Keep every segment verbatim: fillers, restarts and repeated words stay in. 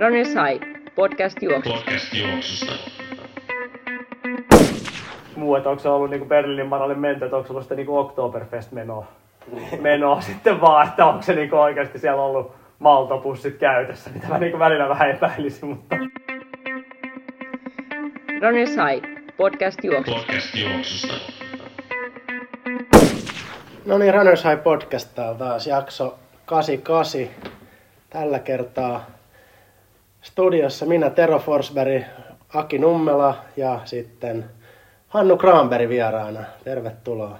Runner's High Podcast juoksusta. Podcast juoksusta. Muu, että onko se ollut niinku Berliinin marallin menty, että onko se ollut sitten niinku Oktoberfest menoa, menoa sitten vaan, että onko se niinku oikeasti siellä ollut maltopussit käytössä, mitä mä niinku välillä vähän epäilisin, mutta... Runner's High Podcast juoksusta. Podcast juoksusta. No niin, Runner's High Podcast taas jakso kahdeksankymmentäkahdeksan. Tällä kertaa studiossa minä, Tero Forsberg, Aki Nummela ja sitten Hannu Granberg vieraana. Tervetuloa.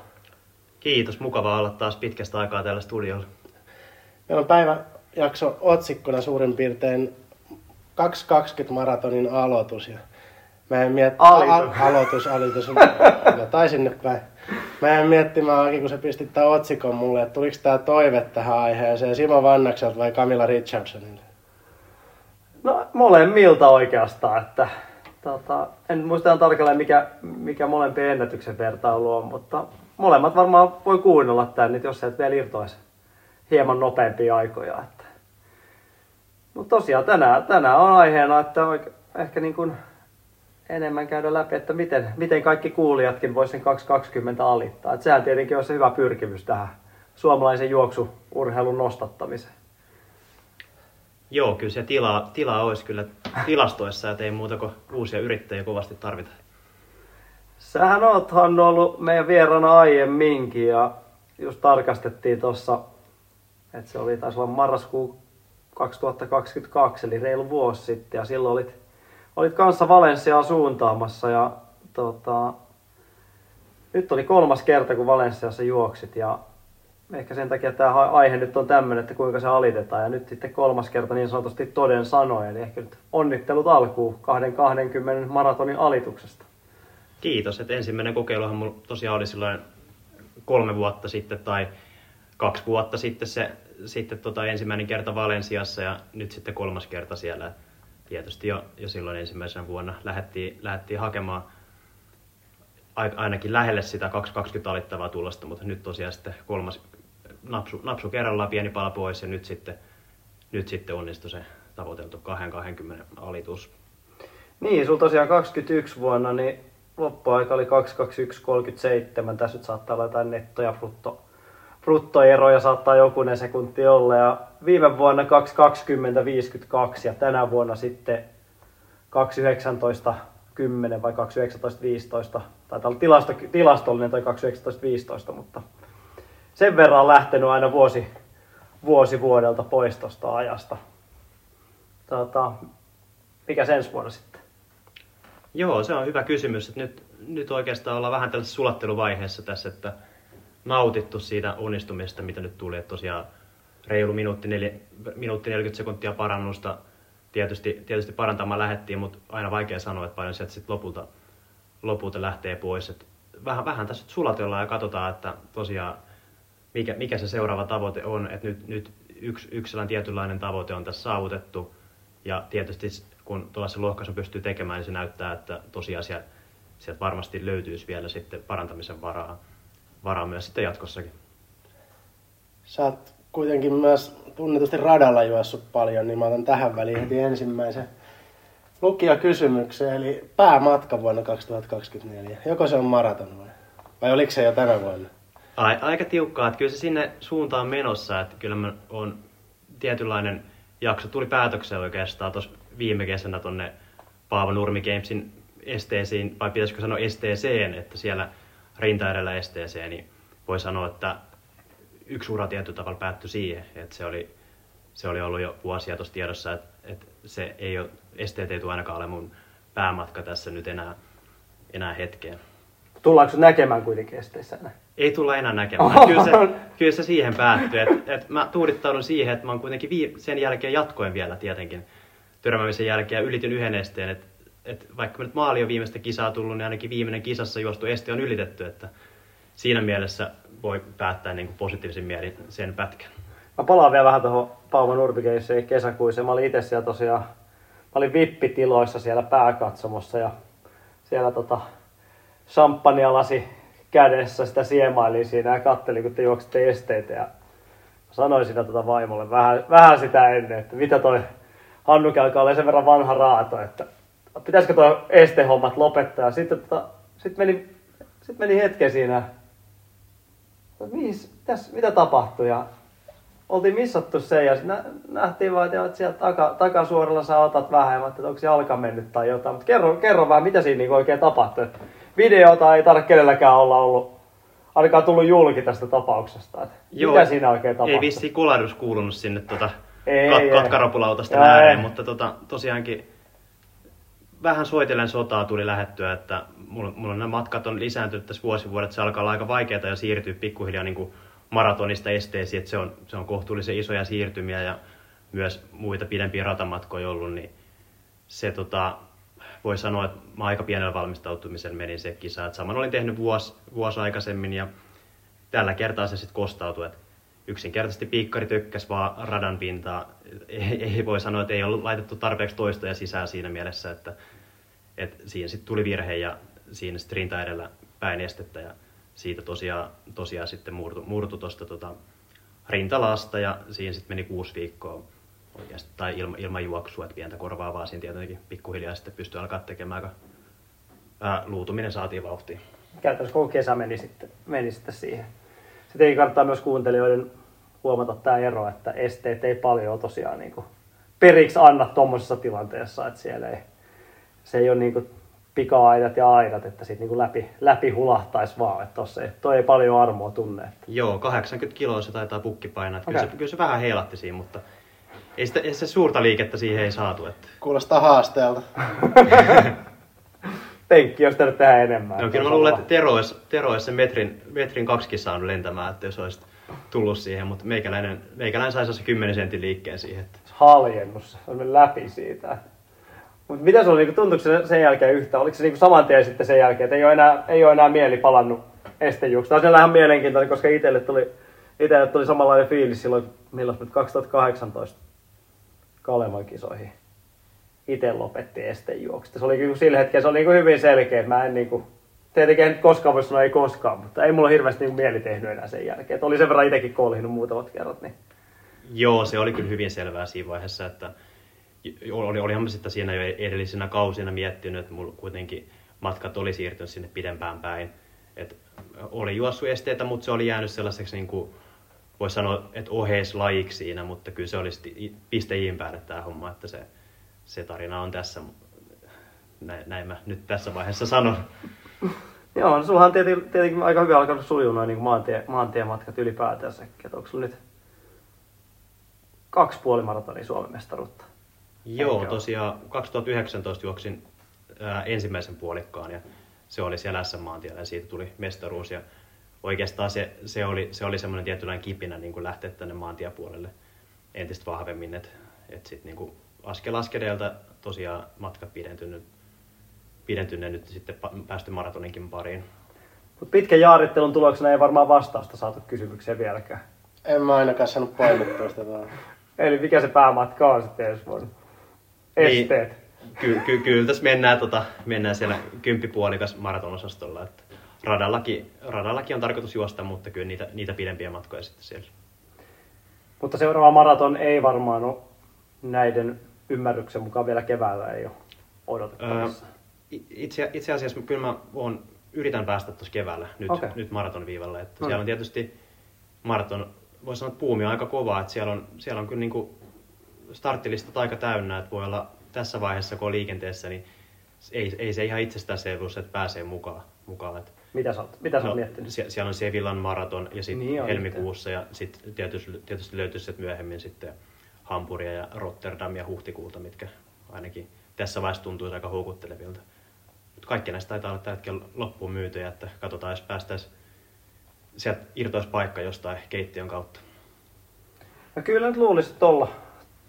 Kiitos, mukavaa olla taas pitkästä aikaa täällä studiolla. Meillä on päiväjakso otsikkona suurin piirtein kaksituhattakaksikymmentä maratonin aloitus. Ja mä en miet... Al- aloitus, aloitus. Mä taisin nyt päin. Mä en miettimään oikein, kun sä pistit tämän otsikon mulle, että tuliko tää toive tähän aiheeseen Simo Vannakselta vai Camilla Richardsonille? No molemmilta oikeastaan, että tota, en muista tarkalleen mikä, mikä molempien ennätyksen vertailu on, mutta molemmat varmaan voi kuunnella tän nyt, jos et vielä irtoisi hieman nopeampia aikoja. Että. Mut tosiaan tänään, tänään on aiheena, että oike, ehkä niin kuin enemmän käydä läpi, että miten, miten kaikki kuulijatkin voisi sen kaksisataakaksikymmentä alittaa. Että sehän tietenkin on se hyvä pyrkimys tähän suomalaisen juoksuurheilun nostattamiseen. Joo, kyllä se tilaa, tilaa olisi kyllä tilastoissa, ettei muuta kuin uusia yrittäjiä kovasti tarvita. Sähän oot, Hannu, ollut meidän vieraana aiemminkin ja just tarkastettiin tuossa, että se oli taisi olla marraskuu kaksituhattakaksikymmentäkaksi, eli reilu vuosi sitten, ja silloin olit Olit kanssa Valenciaa suuntaamassa ja tota, nyt oli kolmas kerta, kun Valenciassa juoksit, ja ehkä sen takia tämä aihe nyt on tämmöinen, että kuinka se alitetaan, ja nyt sitten kolmas kerta niin sanotusti toden sanoi, eli ehkä nyt onnittelut alkuun kaksisataakaksikymmentä maratonin alituksesta. Kiitos, että ensimmäinen kokeiluhan mulla tosiaan oli silloin kolme vuotta sitten tai kaksi vuotta sitten se sitten tota ensimmäinen kerta Valenciassa ja nyt sitten kolmas kerta siellä. Tietysti jo, jo silloin ensimmäisenä vuonna lähdettiin, lähdettiin hakemaan ainakin lähelle sitä kaksisataakaksikymmentä alittavaa tulosta, mutta nyt tosiaan sitten kolmas napsu, napsu kerrallaan, pieni pala pois ja nyt sitten, nyt sitten onnistui se tavoiteltu kaksisataakaksikymmentä alitus. Niin, sulla tosiaan kaksikymmentäyksi vuonna, niin loppuaika oli kaksisataakaksikymmentäyksi kolmekymmentäseitsemän. Tässä nyt saattaa olla jotain netto- ja brutto, bruttoeroja, saattaa jokunen sekunti olla. Ja viime vuonna kaksisataakaksikymmentä pilkku viisikymmentäkaksi ja tänä vuonna sitten kaksisataayhdeksäntoista pilkku kymmenen vai kaksisataayhdeksäntoista pilkku viisitoista. Taitaa olla tilasto, tilastollinen toi kaksisataayhdeksäntoista pilkku viisitoista, mutta sen verran on lähtenyt aina vuosi, vuosi vuodelta pois tuosta ajasta. Tota, mikä se ensi vuonna sitten? Joo, se on hyvä kysymys. Että nyt, nyt oikeastaan ollaan vähän tällaisessa sulatteluvaiheessa tässä, että nautittu siitä onnistumista, mitä nyt tuli. Että tosiaan reilu minuutti, neljä, minuutti neljäkymmentä sekuntia parannusta. Tietysti, tietysti parantamaan lähdettiin, mutta aina vaikea sanoa, että paljon sieltä sit lopulta, lopulta lähtee pois. Et vähän, vähän tässä sulatellaan ja katsotaan, että tosiaan mikä, mikä se seuraava tavoite on. Et nyt nyt yksi, yksi sellainen tietynlainen tavoite on tässä saavutettu. Ja tietysti kun tuollaisen lohkaisun pystyy tekemään, niin se näyttää, että tosiaan sieltä, sieltä varmasti löytyisi vielä sitten parantamisen varaa, varaa myös sitten jatkossakin. Saat kuitenkin myös tunnetusti radalla juossut paljon, niin mä otan tähän väliin heti ensimmäisen lukijakysymyksen, eli päämatka vuonna kaksituhattakaksikymmentäneljä. Joko se on maraton vai? Vai oliko se jo tänä vuonna? Aika tiukkaa, että kyllä se sinne suuntaan menossa, että kyllä mä oon tietynlainen jakso tuli päätökseen oikeastaan tuossa viime kesänä tonne Paavo Nurmi Gamesin esteisiin, vai pitäisikö sanoa esteeseen, että siellä rinta edellä esteeseen, niin voi sanoa, että yksi ura tietyllä tavalla päättyi siihen, että se oli, se oli ollut jo vuosia tuossa tiedossa, että, että se ei ole, esteet ei tule ainakaan ole mun päämatka tässä nyt enää, enää hetkeen. Tullaanko näkemään kuitenkin esteissä? Ei tulla enää näkemään. Kyllä se, kyllä se siihen päättyi. Et, et mä tuudittaudun siihen, että mä oon kuitenkin vii- sen jälkeen jatkoin vielä tietenkin törmäämisen jälkeen ja ylitin yhden esteen. Et, et vaikka nyt maali on viimeistä kisaa tullut, niin ainakin viimeinen kisassa juostu este on ylitetty. Että siinä mielessä voi päättää niin kuin positiivisen mielin sen pätkän. Mä palaan vielä vähän tuohon Paavo Nurmikeissä kesäkuiseen. Mä olin itse siellä tosiaan, mä olin vippitiloissa siellä pääkatsomossa ja siellä tota champagne-lasi kädessä sitä siemailin siinä ja kattelin, kun te juoksitte esteitä. Ja sanoin siinä tota vaimolle vähän, vähän sitä ennen, että mitä toi Hannukin alkaa olla sen verran vanha raato, että pitäisikö tuo estehommat lopettaa. Sitten tota, sit meni, sit meni hetken siinä, miis, mitäs, mitä tapahtui. Ja oltiin missattu se ja nä, nähtiin vaan, että sieltä taka, takasuoralla sä otat vähän. Ja että onko se jalka mennyt tai jotain. Mutta kerro, kerro vähän, mitä siinä niinku oikein tapahtui. Videota ei tarvitse kenelläkään olla ollut. Ainakaan tullut julki tästä tapauksesta. Joo, mitä siinä oikein tapahtui? Ei vissiin kolahdus kuulunut sinne tuota kat- katkarapulautasta ääreen, mutta tota, tosiaankin vähän soitellen sotaa tuli lähettyä, että mulla, mulla nämä matkat on lisääntynyt tässä vuosivuodet, se alkaa olla aika vaikeaa ja siirtyy pikkuhiljaa niin kuin maratonista esteisiin, että se on, se on kohtuullisen isoja siirtymiä ja myös muita pidempiä ratamatkoja ollut, niin se tota, voi sanoa, että mä aika pienellä valmistautumisen menin se kisa, että saman olin tehnyt vuosi, vuosi aikaisemmin ja tällä kertaa se sitten kostautui, että yksinkertaisesti piikkari tökkäs vaan radan pintaa, ei, ei voi sanoa, että ei ollut laitettu tarpeeksi toistoja sisään siinä mielessä, että, että siinä sitten tuli virhe ja siinä sprinta edellä päin estettä ja siitä tosiaan, tosiaan sitten murtu, murtu tuosta tota rintalasta ja siinä sitten meni kuusi viikkoa. Oikeasti, tai ilma, ilman juoksua, että pientä korvaa vaan siinä tietenkin pikkuhiljaa sitten pystyy alkaa tekemään, kun ää, luutuminen saatiin vauhtiin. Käytännössä koko kesä meni sitten, meni sitten siihen. Sitten kannattaa myös kuuntelijoiden huomata tämä ero, että esteet ei paljon tosiaan niin kuin periksi anna tuommoisessa tilanteessa, että siellä ei, se ei ole niin kuin pika-aidat ja aidat, että siitä niin kuin läpi, läpi hulahtaisi vaan, että tossa ei, toi ei paljon armoa tunne. Että. Joo, kahdeksankymmentä kiloa se taitaa pukki painaa, että okay. kyllä, se, kyllä se vähän heilatti siinä, mutta ei sitä, ei sitä suurta liikettä siihen ei saatu. Että. Kuulostaa haasteelta. Penkki olisi tarvinnut tehdä enemmän. No, kyllä mä luulen, että Tero olisi, Tero olisi sen metrin, metrin kaksikin saanut lentämään, että jos olisi tullut siihen. Mutta meikäläinen, meikäläinen saisi se kymmenen sentin liikkeen siihen. Että. Haljennut se, se on läpi siitä. Mutta mitä se oli, niin tuntuiko se sen jälkeen yhtään? Oliko se niin saman tien sitten sen jälkeen, että ei ole enää, ei ole enää mieli palannut estejuoksuun? Tämä on ihan mielenkiintoinen, koska itselle tuli, itselle tuli samanlainen fiilis silloin, milloin nyt kaksituhattakahdeksantoista. Kalevan kisoihin itse lopetti estejuoksusta. Se oli kyllä sillä hetkellä se oli niin hyvin selkeä. Mä en niin kuin, tietenkin en koskaan voi sanoa ei koskaan, mutta ei mulla hirveästi niin mieli tehnyt enää sen jälkeen. Että oli sen verran itsekin kolhinut muutamat kerrat. Niin. Joo, se oli kyllä hyvin selvää siinä vaiheessa, että oli, olihan mä sitten siinä jo edellisinä kausina miettinyt, että mulla kuitenkin matkat oli siirtynyt sinne pidempään päin. Et oli juossut esteitä, mutta se oli jäänyt sellaiseksi niin kuin voisi sanoa, että oheislajiksi siinä, mutta kyllä se olisi pistejiin päälle tämä homma, että se, se tarina on tässä. Näin, näin mä nyt tässä vaiheessa sanon. Joo, no sullahan on tietenkin, tietenkin aika hyvin alkanut sujua noin niin maantie, maantiematkat ylipäätänsä. Että onko sulla nyt kaksi puolimaratonia Suomen mestaruutta? Joo, tosiaan kaksituhattayhdeksäntoista juoksin ää, ensimmäisen puolikkaan ja se oli siellä S-maantiellä ja siitä tuli mestaruus. Ja oikeastaan se, se oli, se oli semmoinen tietynlainen kipinä niin kuin lähteä tänne maantiepuolelle entistä vahvemmin. Et, et sit, niin kuin askel askeleelta tosiaan matkat pidentynyt, pidentyneet nyt sitten päästy maratoninkin pariin. Mut pitkän jaarittelun tuloksena ei varmaan vastausta saatu kysymykseen vieläkään. En mä ainakaan saanut painottua sitä vaan. Eli mikä se päämatka on sitten ensi vuonna? Esteet. Niin, ky- ky- kyllä tässä mennään, tota, mennään siellä kymppipuolikas maratonosastolla. Että. Radallakin, radallakin on tarkoitus juosta, mutta kyllä niitä, niitä pidempiä matkoja sitten siellä. Mutta seuraava maraton ei varmaan ole näiden ymmärryksen mukaan vielä keväällä ei ole odotettavissa. Öö, itse, itse asiassa kyllä mä oon, yritän päästä tuossa keväällä nyt, okay. nyt maratonviivalla. Että siellä on tietysti maraton, voisi sanoa, että puumi on aika kova. Että siellä, on, siellä on kyllä niin kuin starttilistat aika täynnä. Että voi olla tässä vaiheessa, kun on liikenteessä, niin ei, ei se ihan itsestäänselvyys, että pääsee mukaan. mukaan. Että mitä sä oot, mitä sä oot no, miettinyt? Sie- siellä on Sevillan maraton ja sitten niin helmikuussa ja sitten tietysti, tietysti löytyisi sit myöhemmin sitten Hamburgia ja Rotterdamia huhtikuulta, mitkä ainakin tässä vaiheessa tuntuisi aika houkuttelevilta. Mut kaikki näistä taitaa olla tällä hetkellä loppuun myytyjä, että katsotaan, jos päästäisiin sieltä irtoisi paikka jostain keittiön kautta. No kyllä nyt luulisi, että tolla,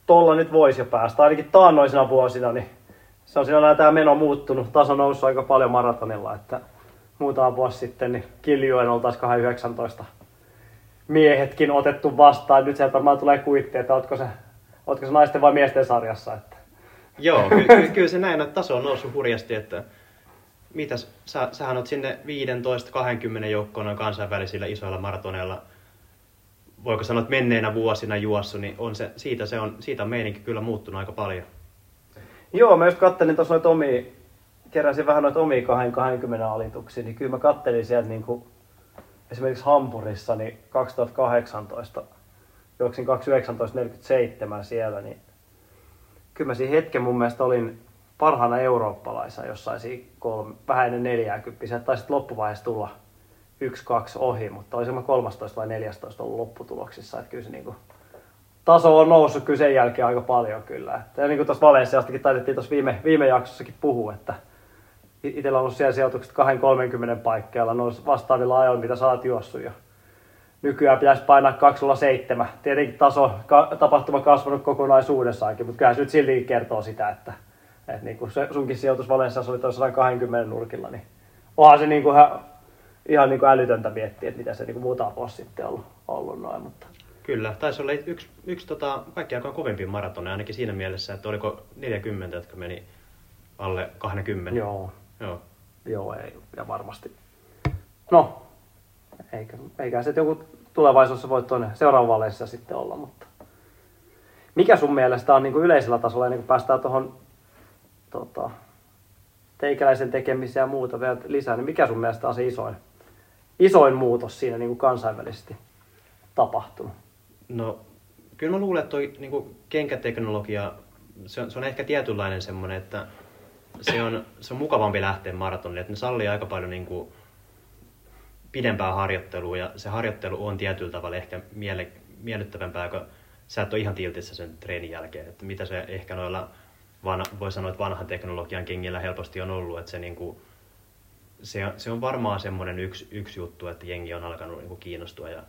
tolla nyt voisi jo päästä, ainakin taannoisina vuosina, niin se on siinä tämä meno muuttunut, taso noussut aika paljon maratonilla, että muutama vuosi sitten niin Kiljoen oltaisiin kaksituhattayhdeksäntoista miehetkin otettu vastaan. Nyt sieltä varmaan tulee kuitti, että ootko se, ootko se naisten vai miesten sarjassa. Että. Joo, kyllä ky- ky- se näin, että taso on noussut hurjasti. Että mitäs, sä, sähän oot sinne viisitoista kaksikymmentä joukkoon kansainvälisillä isoilla maratoneilla. Voiko sanoa, että menneinä vuosina juossu, niin on se, siitä, se on, siitä on meininki kyllä muuttunut aika paljon. Joo, mä just kattelin tuossa noita omia, keräsin vähän noita omia kaksikymmentä alituksia, niin kyllä mä kattelin sieltä niin kuin esimerkiksi Hampurissa niin kaksituhattakahdeksantoista, juoksin kaksituhattayhdeksäntoista neljäkymmentäseitsemän siellä, niin kyllä mä siinä hetken mun mielestä olin parhaana eurooppalaisena jossain kolme, vähän ennen neljäkymmentä, tai sitten loppuvaiheessa tulla yksi kaksi ohi, mutta oli semmoinen kolmetoista vai neljätoista ollut lopputuloksissa, että kyllä se niinku taso on noussut kyllä sen jälkeen aika paljon kyllä. Ja niin kuin tuossa Valenssiastakin taidettiin tuossa viime, viime jaksossakin puhua, että itsellä on ollut siellä sijoitukset kaksikymmentä kolmekymmentä paikkeilla, noissa vastaavilla ajoilla, mitä sä oot juossut jo. Nykyään pitäisi painaa kaksi nolla seitsemän. Tietenkin taso, ka, tapahtuma kasvanut kokonaisuudessaankin, mutta kyllähän se nyt silti kertoo sitä, että, että niin kuin se, sunkin sijoitus Valenssiassa oli tuossa sata kaksikymmentä nurkilla, niin onhan se niin kuin ihan niin kuin älytöntä miettiä, että mitä se niin kuin muuta vuosi sitten on ollut, ollut noin. Mutta. Kyllä, taisi olla yksi, yksi tota, kaikki aikaan kovempi maratoneja, ainakin siinä mielessä, että oliko neljäkymmentä, jotka meni alle kaksikymmentä. Joo, Joo. Joo ei, ja varmasti. No, eikä, eikä se joku tulevaisuudessa voi tuonne seuraavaan Valencia sitten olla, mutta mikä sun mielestä on niin kuin yleisellä tasolla, ennen kuin päästään tuohon tota, teikäläisen tekemiseen ja muuta vielä lisää, niin mikä sun mielestä on se isoin? Isoin muutos siinä niin kuin kansainvälisesti tapahtunut? No, kyllä mä luulen, että toi niin kuin kenkäteknologia, se on, se on ehkä tietynlainen semmoinen, että se on, se on mukavampi lähteä maratonille, että ne sallii aika paljon niin kuin pidempää harjoittelua ja se harjoittelu on tietyllä tavalla ehkä miele, miellyttävämpää, kun sä et ole ihan tiltissä sen treenin jälkeen, että mitä se ehkä noilla, vanha, voi sanoa, että vanhan teknologian kengillä helposti on ollut, että se niin kuin Se on, se on varmaan semmoinen yksi, yksi juttu, että jengi on alkanut niinku kiinnostua ja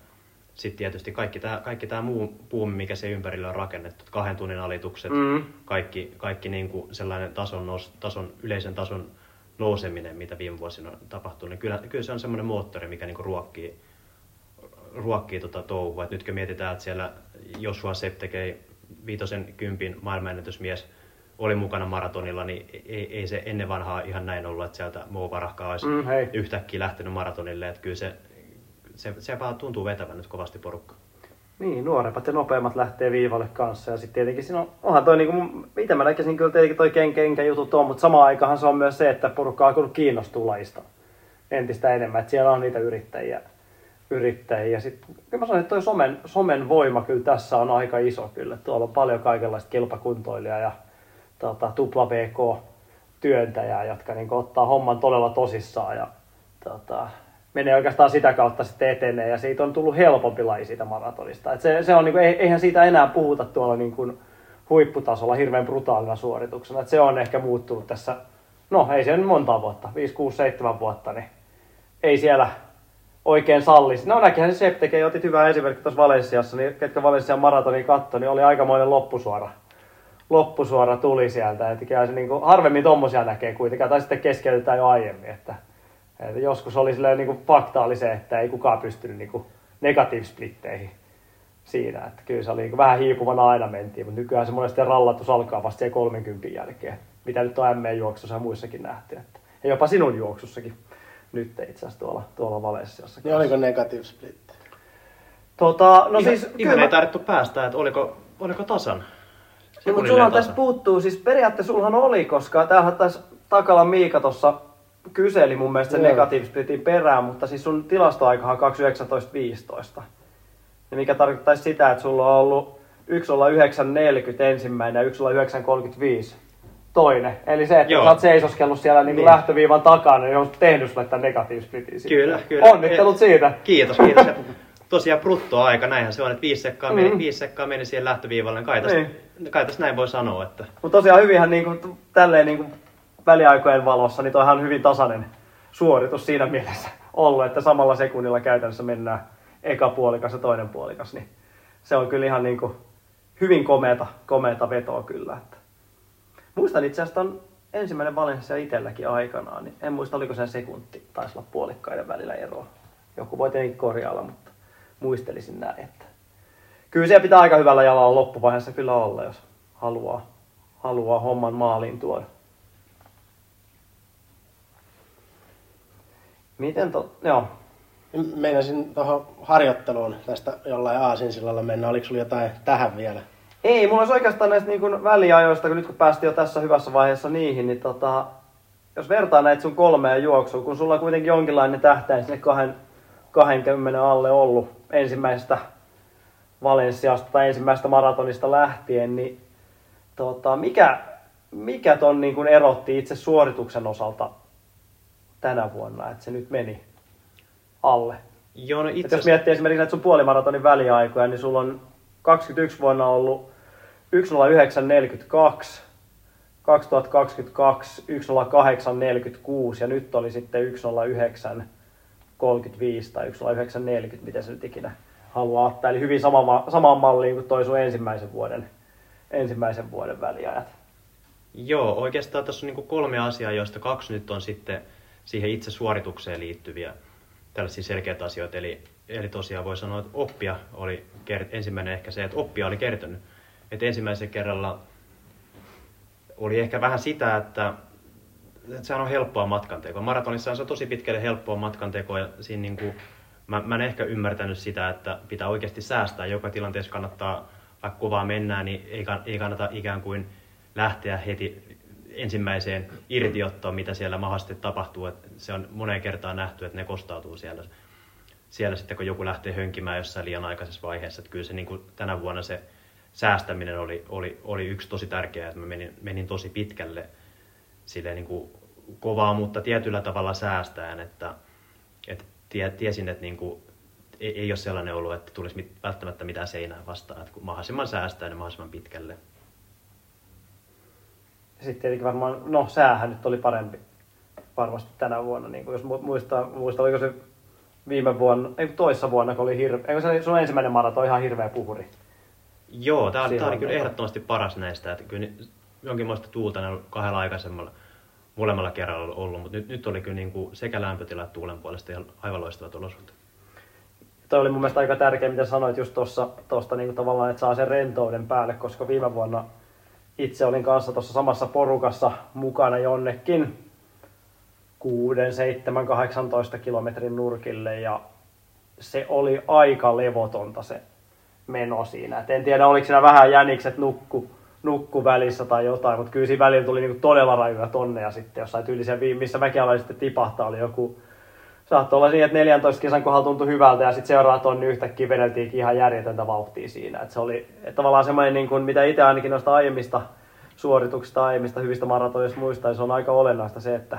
sitten tietysti kaikki tämä kaikki tää muu puumi, mikä se ympärillä on rakennettu, kahden tunnin alitukset, mm. kaikki, kaikki niinku sellainen tason nous, tason, yleisen tason nouseminen, mitä viime vuosina on tapahtunut, niin kyllä, kyllä se on semmoinen moottori, mikä niinku ruokkii, ruokkii tota touhua. Et nytkö mietitään, että siellä Joshua Sepp tekee viitosen kympin maailmanennätysmies, oli mukana maratonilla, niin ei, ei se ennen vanhaa ihan näin ollut, että sieltä Mo Varahka olisi mm, yhtäkkiä lähtenyt maratonille. Että kyllä se, se, se vaan tuntuu vetävän nyt kovasti porukka. Niin, nuorempat ja nopeammat lähtee viivalle kanssa. Ja sitten tietenkin siinä on, onhan toi, niin kuin, itse mä näkisin kyllä tietenkin toi kenkäjutut on, mutta samaan aikaan se on myös se, että porukka alkanut kiinnostua lajista entistä enemmän. Että siellä on niitä yrittäjiä. yrittäjiä. Sitten, kyllä mä sanoin, että toi somen, somen voima kyllä tässä on aika iso kyllä. Tuolla on paljon kaikenlaista kilpakuntoilijaa ja Tota, tupla V K-työntäjää, jotka niin ottaa homman todella tosissaan ja tota, menee oikeastaan sitä kautta sitten etenee ja siitä on tullut helpompi laji siitä maratonista. Et se, se on, niin kuin, eihän siitä enää puhuta tuolla niin kuin huipputasolla hirveän brutaalina suorituksena. Et se on ehkä muuttunut tässä, no ei se nyt monta vuotta, viisi kuusi seitsemän vuotta, niin ei siellä oikein sallisi. No näkihän se Sepp tekee, otit hyvää esimerkkiä tuossa Valenssiassa, niin ketkä Valenssian maratonin katsoi, niin oli aikamoinen loppusuora. Loppusuora tuli sieltä, että kyllä se niin kuin harvemmin tommosia näkee kuitenkaan, tai sitten keskeytetään jo aiemmin, että, että joskus oli silleen niin kuin fakta oli se, että ei kukaan pystynyt niin kuin negatiivisplitteihin siinä, että kyllä se oli niin kuin vähän hiipuvana aina mentiin, mutta nykyään se monesti rallatus alkaa vasta siihen kolmenkymmenen jälkeen, mitä nyt on M M-juoksussa ja muissakin nähty, että, ja jopa sinun juoksussakin nyt itse asiassa tuolla, tuolla Valenssiassa. Niin oliko negatiivisplittejä? Tota, no ihan, siis, ihan kyllä ei tarvittu päästä, että oliko, oliko tasan? Niin, mutta sulla tässä puuttuu, siis periaatteessa sulhan oli, koska tämähän taisi Takalan Miika tuossa kyseli mun mielestä sen negatiivisplitin perään, mutta siis sun tilastoaikahan on kaksi yhdeksäntoista viisitoista. Ja mikä tarkoittaisi sitä, että sulla on ollut yksi nolla yhdeksän neljäkymmentä ensimmäinen ja yksi nolla yhdeksän kolmekymmentäviisi toinen. Eli se, että Joo. sä oot seisoskellut siellä niin niin. lähtöviivan takana, niin on tehnyt sulle tämän negatiivisplitin. Kyllä, kyllä. Onnittelut siitä. Kiitos, kiitos. Tosiaan bruttoaika, näinhän se on, että viisi sekkaa meni, mm. viisi sekkaa meni siihen lähtöviivalle, kai tässä niin. näin voi sanoa. Että. Mutta tosiaan hyvinhän niin kuin, tälleen niin kuin väliaikojen valossa, niin toihan on hyvin tasainen suoritus siinä mielessä ollut, että samalla sekunnilla käytännössä mennään eka puolikas ja toinen puolikas, niin se on kyllä ihan niin kuin hyvin komeata, komeata vetoa kyllä. Että. Muistan itse asiassa ton ensimmäinen Valencia itselläkin aikanaan, niin en muista oliko sen sekunti, taisi olla puolikkaiden välillä eroa. Joku voi tietenkin korjailla, mutta muistelisin näin, että kyllä siellä pitää aika hyvällä jalalla loppuvaiheessa kyllä olla, jos haluaa, haluaa homman maaliin tuoda. Miten to... Joo. Meinasin tuohon harjoitteluun tästä jollain aasinsillalla mennä. Oliko sulla jotain tähän vielä? Ei, mulla olisi oikeastaan näistä niin kuin väliajoista, kun nyt kun päästiin jo tässä hyvässä vaiheessa niihin, niin tota, jos vertaa näitä sun kolmea juoksua, kun sulla on kuitenkin jonkinlainen tähtäin sinne kahden, kahdenkymmenen alle ollut ensimmäisestä Valensiasta tai ensimmäisestä maratonista lähtien, niin tota, mikä, mikä ton niin kuin erotti itse suorituksen osalta tänä vuonna, että se nyt meni alle? Joo, no itse asiassa... Jos miettii esimerkiksi näitä sun puolimaratonin väliaikoja, niin sulla on kaksikymmentäyksi vuonna ollut yksi nolla yhdeksän neljäkymmentäkaksi, kaksituhattakaksikymmentäkaksi yksi nolla kahdeksan neljäkymmentäkuusi ja nyt oli sitten yksi nolla yhdeksän kolmekymmentäviisi tai yksi nolla yhdeksän neljäkymmentä, mitä se nyt ikinä haluaa ottaa. Eli hyvin sama, samaan malliin kuin toi sun ensimmäisen vuoden, ensimmäisen vuoden väliajat. Joo, oikeastaan tässä on niin kuin kolme asiaa, joista kaksi nyt on sitten siihen itse suoritukseen liittyviä tällaisia selkeitä asioita. Eli Eli tosiaan voi sanoa, että oppia oli, ensimmäinen ehkä se, että oppia oli kertynyt. Että ensimmäisen kerralla oli ehkä vähän sitä, että, että sehän on helppoa matkantekoa. Maratonissa se on tosi pitkälle helppoa matkantekoa. Ja siinä niin kuin, mä, mä en ehkä ymmärtänyt sitä, että pitää oikeasti säästää. Joka tilanteessa kannattaa, vaikka kovaa mennään, niin ei, ei kannata ikään kuin lähteä heti ensimmäiseen irtiottoon, mitä siellä mahdollisesti tapahtuu. Et se on moneen kertaan nähty, että ne kostautuu siellä. Siellä sitten, kun joku lähtee hönkimään jossain liian aikaisessa vaiheessa, että kyllä se niin kuin tänä vuonna se säästäminen oli, oli, oli yksi tosi tärkeä, että mä menin, menin tosi pitkälle silleen niin kuin kovaa, mutta tietyllä tavalla säästäen, että, että tie, tiesin, että niin kuin ei, ei ole sellainen ollut, että tulisi välttämättä mitään seinää vastaan, että kun mahdollisimman säästäen ja mahdollisimman pitkälle. Sitten tietenkin varmaan, no säähän nyt oli parempi varmasti tänä vuonna, niin kuin jos muistaa, muistaa oliko se viime vuonna, ei toissa vuonna, kun oli hirveä, eikö se sun ensimmäinen maraton ihan hirveä puhuri? Joo, tää, tää oli kyllä ehdottomasti paras näistä, että kyllä jonkinlaista tuulta näillä kahdella aikaisemmalla molemmalla kerralla ollut, mutta nyt, nyt oli kyllä niin kuin sekä lämpötila että tuulen puolesta ihan aivan loistavat olosuhteet. Toi oli mun mielestä aika tärkeä, mitä sanoit just tuossa, tuosta niin kuin tavallaan, että saa sen rentouden päälle, koska viime vuonna itse olin kanssa tuossa samassa porukassa mukana jonnekin kuusi, seitsemän, kahdeksantoista kilometrin nurkille ja se oli aika levotonta se meno siinä. Et en tiedä, oliko siinä vähän jänikset nukku, nukku välissä tai jotain, mutta kyllä siinä välillä tuli niinku todella rajuja tonneja sitten jossain tyylisiä, missä mäkin aloin sitten tipahtaa, oli joku, saattoi olla niin, että neljäntoista kisan kohdalla tuntui hyvältä ja sitten seuraava tonni yhtäkkiä vedeltiinkin ihan järjetöntä vauhtia siinä. Et se oli et tavallaan semmoinen, niin kuin, mitä itse ainakin noista aiemmista suorituksista, aiemmista hyvistä maratonista muistaa, se on aika olennaista se, että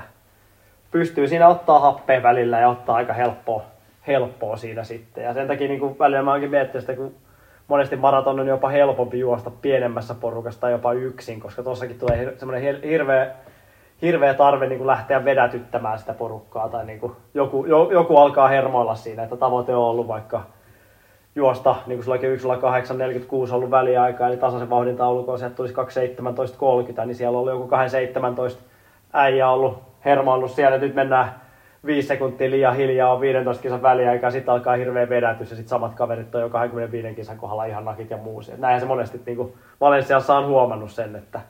pystyy siinä ottaa happea välillä ja ottaa aika helppoa, helppoa siinä sitten. Ja sen takia niin kuin välillä mä oonkin miettinyt sitä, kun monesti maraton on jopa helpompi juosta pienemmässä porukassa tai jopa yksin, koska tuossakin tulee semmoinen hirveä, hirveä tarve niin kuin lähteä vedätyttämään sitä porukkaa. Tai niin kuin joku, joku alkaa hermoilla siinä, että tavoite on ollut vaikka juosta, niin kuin sullakin yksi nolla kahdeksan neljäkymmentäkuusi ollut väliaikaa, eli tasaisen vauhdin taulukon, sieltä tulisi kaksi seitsemäntoista kolmekymmentä, niin siellä oli joku kaksi seitsemäntoista äijä ollut hermaillut siellä, nyt mennään viisi sekuntia liian hiljaa, on viidentoista kisan väliaikaa, sitten alkaa hirveä vedätys ja sitten samat kaverit on jo kaksikymmentäviisi kisan kohdalla ihan nakit ja muu. Näinhän se monesti niin Valensiassa on huomannut sen, että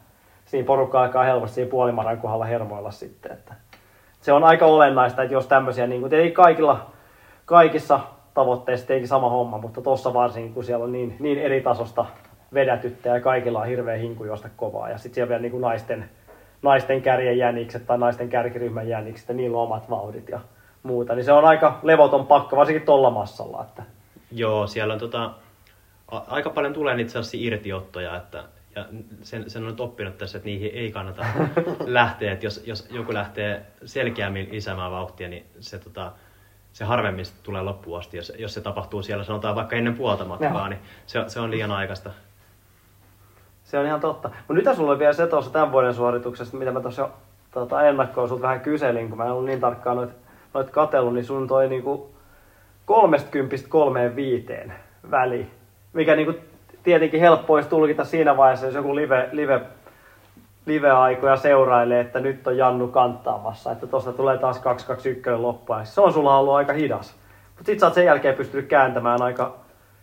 siinä porukka alkaa helposti siinä puolimaran kohdalla hermoilla sitten. Että se on aika olennaista, että jos tämmöisiä, niin kuin, ei kaikilla, kaikissa tavoitteissa teikin sama homma, mutta tuossa varsinkin, kun siellä on niin, niin eri tasosta vedätyttä ja kaikilla on hirveä hinku juosta kovaa ja sitten siellä vielä niin naisten naisten kärjen jänikset tai naisten kärkiryhmän jänikset ja niillä on omat vauhdit ja muuta. Niin se on aika levoton pakka, varsinkin tuolla massalla. Että. Joo, siellä on tota, a- aika paljon tulee niitä sellaisia irtiottoja, että, ja sen, sen on nyt oppinut tässä, että niihin ei kannata lähteä. Että jos, jos joku lähtee selkeämmin lisäämään vauhtia, niin se, tota, se harvemmin tulee loppuun asti. Jos, jos se tapahtuu siellä, sanotaan vaikka ennen puolta matkaa, niin se, se on liian aikaista. Se on ihan totta. Mutta nythän sulla oli vielä se tuossa tämän vuoden suorituksessa, mitä mä tuossa tota, ennakkoon sulta vähän kyselin, kun mä en ollut niin tarkkaan noit, noit katsellut, niin sun toi niinku kolmesta kympistä kolmeen viiteen väli, mikä niinku tietenkin helppo olisi tulkita siinä vaiheessa, jos joku live, live, live-aikoja seurailee, että nyt on Jannu kanttaamassa, että tuosta tulee taas kaksi kaksi yksi loppua. Se on sulla ollut aika hidas. Mutta sit sä oot sen jälkeen pystynyt kääntämään aika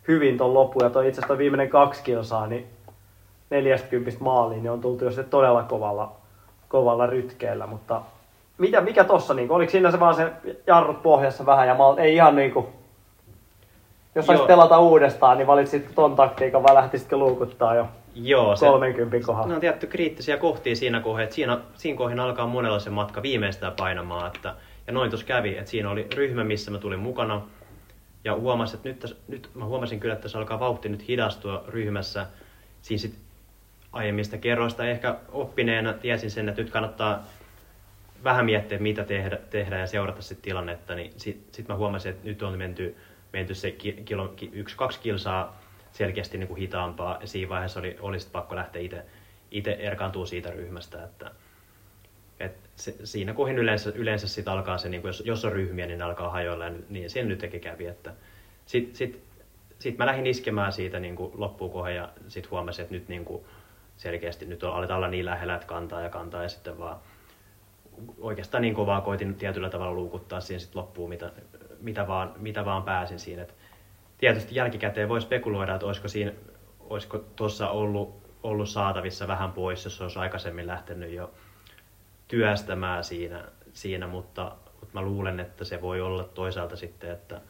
hyvin ton lopun, ja toi itse asiassa toi viimeinen kaksi kilsaa, niin neljästäkympistä maaliin, niin on tultu jo todella kovalla, kovalla rytkeellä, mutta mitä, mikä tossa, niin oliko siinä se vaan se jarrut pohjassa vähän ja mal, ei ihan niin kuin Jos saisit pelata uudestaan, niin valitsitko ton taktiikan vai lähtisitkö luukuttaa jo Joo, se, kolmenkympin kohdalla? Ne on tietty kriittisiä kohtia siinä kohdassa, että siinä, siinä kohdassa alkaa monella se matka viimeistään painamaan. Että, ja noin tuossa kävi, että siinä oli ryhmä, missä mä tulin mukana. Ja huomasin, että nyt, täs, nyt mä huomasin kyllä, että tässä alkaa vauhti nyt hidastua ryhmässä. Siinä sit aiemmista kerroista ehkä oppineena tiesin sen, että nyt kannattaa vähän miettiä, mitä tehdä, tehdä ja seurata sit tilannetta. Niin sitten sit mä huomasin, että nyt on menty, menty se kilo, yksi, kaksi kilsaa selkeästi niin kuin hitaampaa. Ja siinä vaiheessa oli, oli sit pakko lähteä ite, ite erkaantua siitä ryhmästä. Että, et se, siinä kohin yleensä, yleensä sit alkaa se, niin kuin jos, jos on ryhmiä, niin alkaa hajoilla. Ja niin sen nytkin kävi. Sitten sit, sit mä lähdin iskemään siitä niin kuin loppukohan ja sitten huomasin, että nyt niin kuin selkeästi nyt on, aletaan olla niin lähellä, että kantaa ja kantaa. Ja sitten vaan oikeastaan niin kovaa koitin tietyllä tavalla luukuttaa siihen sit loppuun, mitä, mitä, vaan, mitä vaan pääsin siinä. Et tietysti jälkikäteen voi spekuloida, että olisiko siinä, olisiko tuossa ollut, ollut saatavissa vähän pois, jos olisi aikaisemmin lähtenyt jo työstämään siinä, siinä mutta, mutta mä luulen, että se voi olla toisaalta sitten, että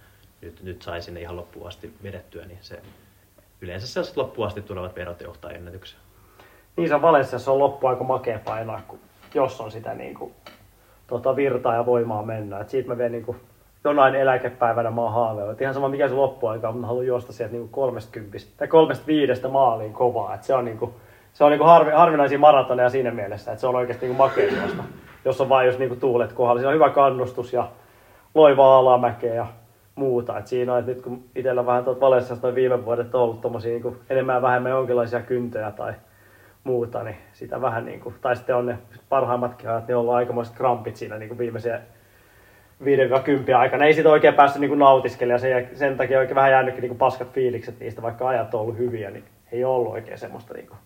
nyt, nyt sai sinne ihan loppuun asti vedettyä, niin se yleensä sellaiset loppuun asti tulevat vedot johtaa ennätykseen. Niin se Valenssiassa on loppu aika makea painaa, kun jos on sitä niin kuin, tota, virtaa ja voimaa mennä. Et siitä mä vien niin kuin, jonain eläkepäivänä mä oon haaveillut. Ihan sama mikä se loppuaika on, mutta mä haluan juosta sieltä niin kolmesta viidestä maaliin kovaa. Et se on, niin kuin, se on niin kuin harvi, harvinaisia maratoneja siinä mielessä, että se on oikeasti niin makea juosta, jos on vain jos niin kuin tuulet kohdalla. Siinä on hyvä kannustus ja loivaa alamäkeä ja muuta. Et siinä on, että nyt kun itsellä vähän tuolta Valenssiassa noin viime vuodet on ollut tommosia niin kuin enemmän ja vähemmän jonkinlaisia kyntejä tai muuta, niin sitä vähän niin kuin, tai sitten on ne parhaimmatkin ajat, niin ollaan aikamoiset krampit siinä niin kuin viimeisiä viidestä kymmeneen aikana. Ei siitä oikein päässyt niin kuin nautiskelemaan, sen, sen takia oikein vähän jäänytkin niin kuin paskat fiilikset niistä, vaikka ajat on ollut hyviä, niin ei ollut oikein semmoista niin kuin,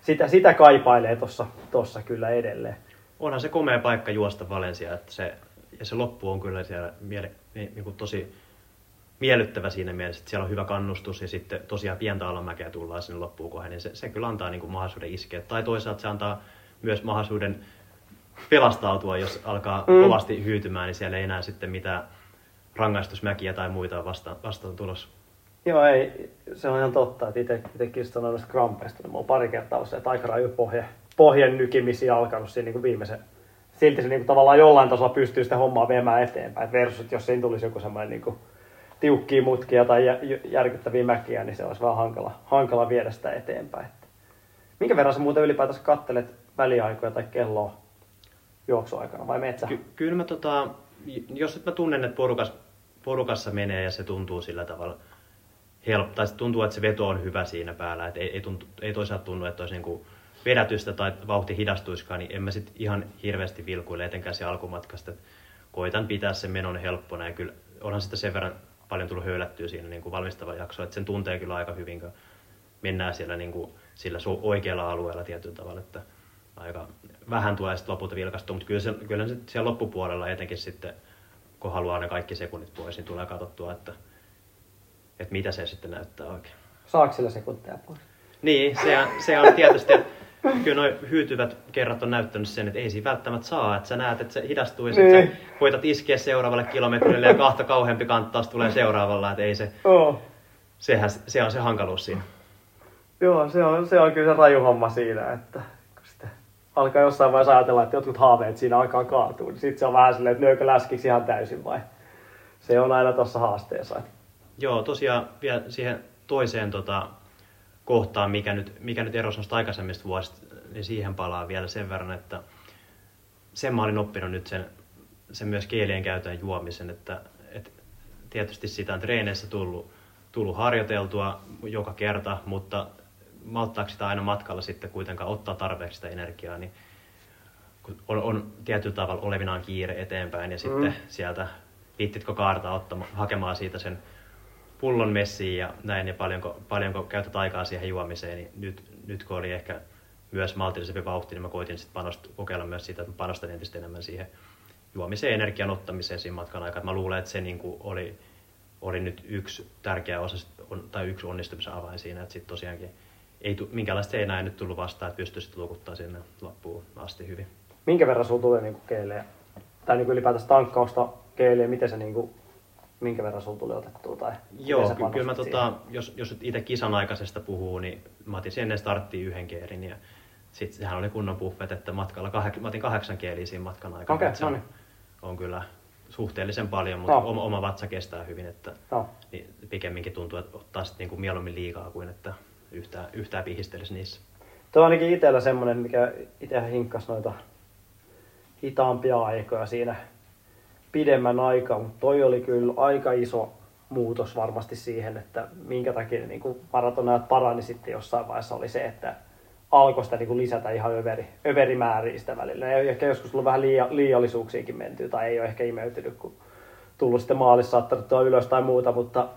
sitä, sitä kaipailee tuossa tossa kyllä edelleen. Onhan se komea paikka juosta Valencia, että se, ja se loppu on kyllä siellä miele, niin kuin tosi miellyttävä siinä mielessä, että siellä on hyvä kannustus ja sitten tosiaan pientä alamäkeä tullaan sinne loppuun kohden, niin se, se kyllä antaa niin kuin mahdollisuuden iskeä. Tai toisaalta se antaa myös mahdollisuuden pelastautua, jos alkaa mm. kovasti hyytymään, niin siellä ei enää sitten mitään rangaistusmäkiä tai muita vastaan, vastaan tulossa. Joo, ei, se on ihan totta, että itsekin sanoin noista krampeista, niin mä oon pari kertaa ollut se, että aika raju pohje, pohjen nykimisiä alkanut siinä niin kuin viimeisen. Silti se niin kuin tavallaan jollain tasolla pystyy sitä hommaa viemään eteenpäin, versus jos siinä tulisi joku semmoinen niin kuin tiukkia mutkia tai järkyttäviä mäkiä, niin se olisi vaan hankala, hankala viedä sitä eteenpäin. Että minkä verran sä muuten ylipäätänsä katselet väliaikoja tai kelloa juoksuaikana vai metsä? Ky- kyllä mä tota, jos nyt mä tunnen, että porukas, porukassa menee ja se tuntuu sillä tavalla helppo, tai tuntuu, että se veto on hyvä siinä päällä, että ei, ei, tuntu, ei toisaalta tunnu, että olisi niinku vedätystä tai vauhti hidastuisikaan, niin en mä sit ihan hirveästi vilkuile etenkään se alkumatkasta. Että koitan pitää sen menon helppona ja kyllä onhan sitä sen verran paljon tullut höylättyä siinä niin kuin valmistava jakso, että sen tuntee kyllä aika hyvin, kun mennään siellä, niin kuin, sillä oikealla alueella tietyllä tavalla, että aika vähän tulee sitten lopulta vilkastua, mutta kyllä se, kyllä se siellä loppupuolella etenkin sitten, kun haluaa ne kaikki sekunnit pois, niin tulee katsottua, että, että mitä se sitten näyttää oikein. Saako sillä sekuntia pois? Niin, se, se on tietysti, kyllä nuo hyytyvät kerrat on näyttänyt sen, että ei siinä välttämättä saa, että sä näet, että se hidastuu ja sitten sä koetat iskeä seuraavalle kilometrille ja kahta kauheampi kanta taas tulee seuraavalla, että ei se, oh. sehän, se on se hankaluus siinä. Joo, se on, se on kyllä se raju homma siinä, että kun sitä alkaa jossain vaiheessa ajatella, että jotkut haaveet siinä alkaa kaatua, niin sitten se on vähän silleen, että nöykö läskiksi ihan täysin vai se on aina tuossa haasteessa. Joo, tosiaan vielä siihen toiseen tota kohtaan, mikä nyt, mikä nyt erosi noista aikaisemmista vuosista, niin siihen palaa vielä sen verran, että sen mä olin oppinut nyt sen, sen myös kielien käytön juomisen, että, että tietysti sitä on treeneissä tullut, tullut harjoiteltua joka kerta, mutta malttaako sitä aina matkalla sitten kuitenkaan ottaa tarpeeksi sitä energiaa, niin on, on tietyllä tavalla olevinaan kiire eteenpäin ja mm. sitten sieltä viittitkö kaartaa ottama, hakemaan siitä sen pullon messiin ja näin, ja paljonko, paljonko käytät aikaa siihen juomiseen, niin nyt, nyt kun oli ehkä myös maltillisempi vauhti, niin mä koitin sit panost, kokeilla myös sitä, että mä panostan entistä enemmän siihen juomiseen ja energian ottamiseen siinä matkan aikaan. Mä luulen, että se niin kuin oli, oli nyt yksi tärkeä osa tai yksi onnistumisen avain siinä, että sitten tosiaankin ei, minkäänlaista ei enää nyt tullut vastaan, että pystyisit lukuttamaan sinne loppuun asti hyvin. Minkä verran sulla tulee niin kuin keilejä, tai niin kuin ylipäätänsä tankkausta keilejä, miten se niin kuin minkä verran sulla tuli otettua? Tai joo, ky- kyllä mä tota, jos, jos itse kisan aikaisesta puhuu, niin mä otin ennen starttiin yhden keerin ja sitten sehän oli kunnon buffet, että matkalla kahek- mä otin kahdeksan keeliä siinä matkan aikana. Okei, okay, no niin. On kyllä suhteellisen paljon, mutta no. oma, oma vatsa kestää hyvin, että no. niin pikemminkin tuntuu, että ottaa sitten niinku mieluummin liikaa kuin että yhtään, yhtään pihistelisi niissä. Tuo on ainakin itsellä semmoinen, mikä itsehän hinkkasi noita hitaampia aikoja siinä pidemmän aikaa, mutta toi oli kyllä aika iso muutos varmasti siihen, että minkä takia niin maratonajat parani sitten jossain vaiheessa oli se, että alkoi sitä niin lisätä ihan överi, överimääriä sitä välillä. Ei ehkä joskus tullut vähän liia, liiallisuuksiinkin mentyä tai ei ole ehkä imeytynyt, kun tullut sitten maalissa saattanut tulla ylös tai muuta, mutta,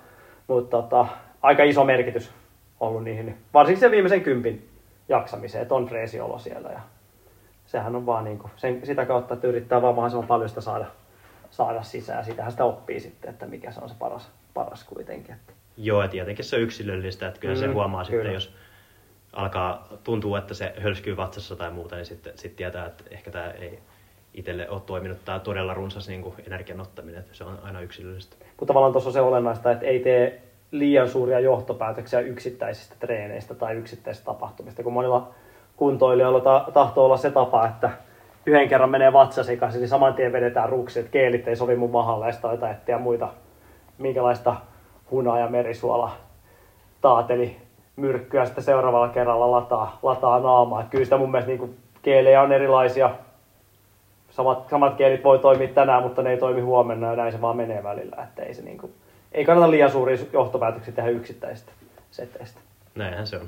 mutta tota, aika iso merkitys ollut niihin. Varsinkin sen viimeisen kympin jaksamiseen, että on freesiolo siellä ja sehän on vaan niin kuin, sen, sitä kautta, että yrittää vaan mahdollisimman paljon sitä saada. saada sisään. Siitähän sitä oppii sitten, että mikä se on se paras, paras kuitenkin. Joo, ja tietenkin se on yksilöllistä, että kyllä mm, se huomaa kyllä. Sitten, jos alkaa tuntua, että se hölskyy vatsassa tai muuta, niin sitten sit tietää, että ehkä tämä ei itselle ole toiminut tämä todella runsas niin kuin energian ottaminen, että se on aina yksilöllistä. Mutta tavallaan tuossa on se olennaista, että ei tee liian suuria johtopäätöksiä yksittäisistä treeneistä tai yksittäisistä tapahtumista, kun monilla kuntoilijoilla ta- tahtoo olla se tapa, että yhden kerran menee vatsa sekaisin, niin saman tien vedetään ruksi, että keelit ei sovi mun mahalle ja ja muita, minkälaista hunaa ja merisuola taateli myrkkyä sitten seuraavalla kerralla lataa, lataa naamaa. Kyllä sitä mun mielestä niin keelejä on erilaisia. Samat, samat keelit voi toimia tänään, mutta ne ei toimi huomenna ja näin se vaan menee välillä. Että ei, se niin kuin, ei kannata liian suuria johtopäätöksiä tehdä yksittäisistä seteistä. Näinhän se on.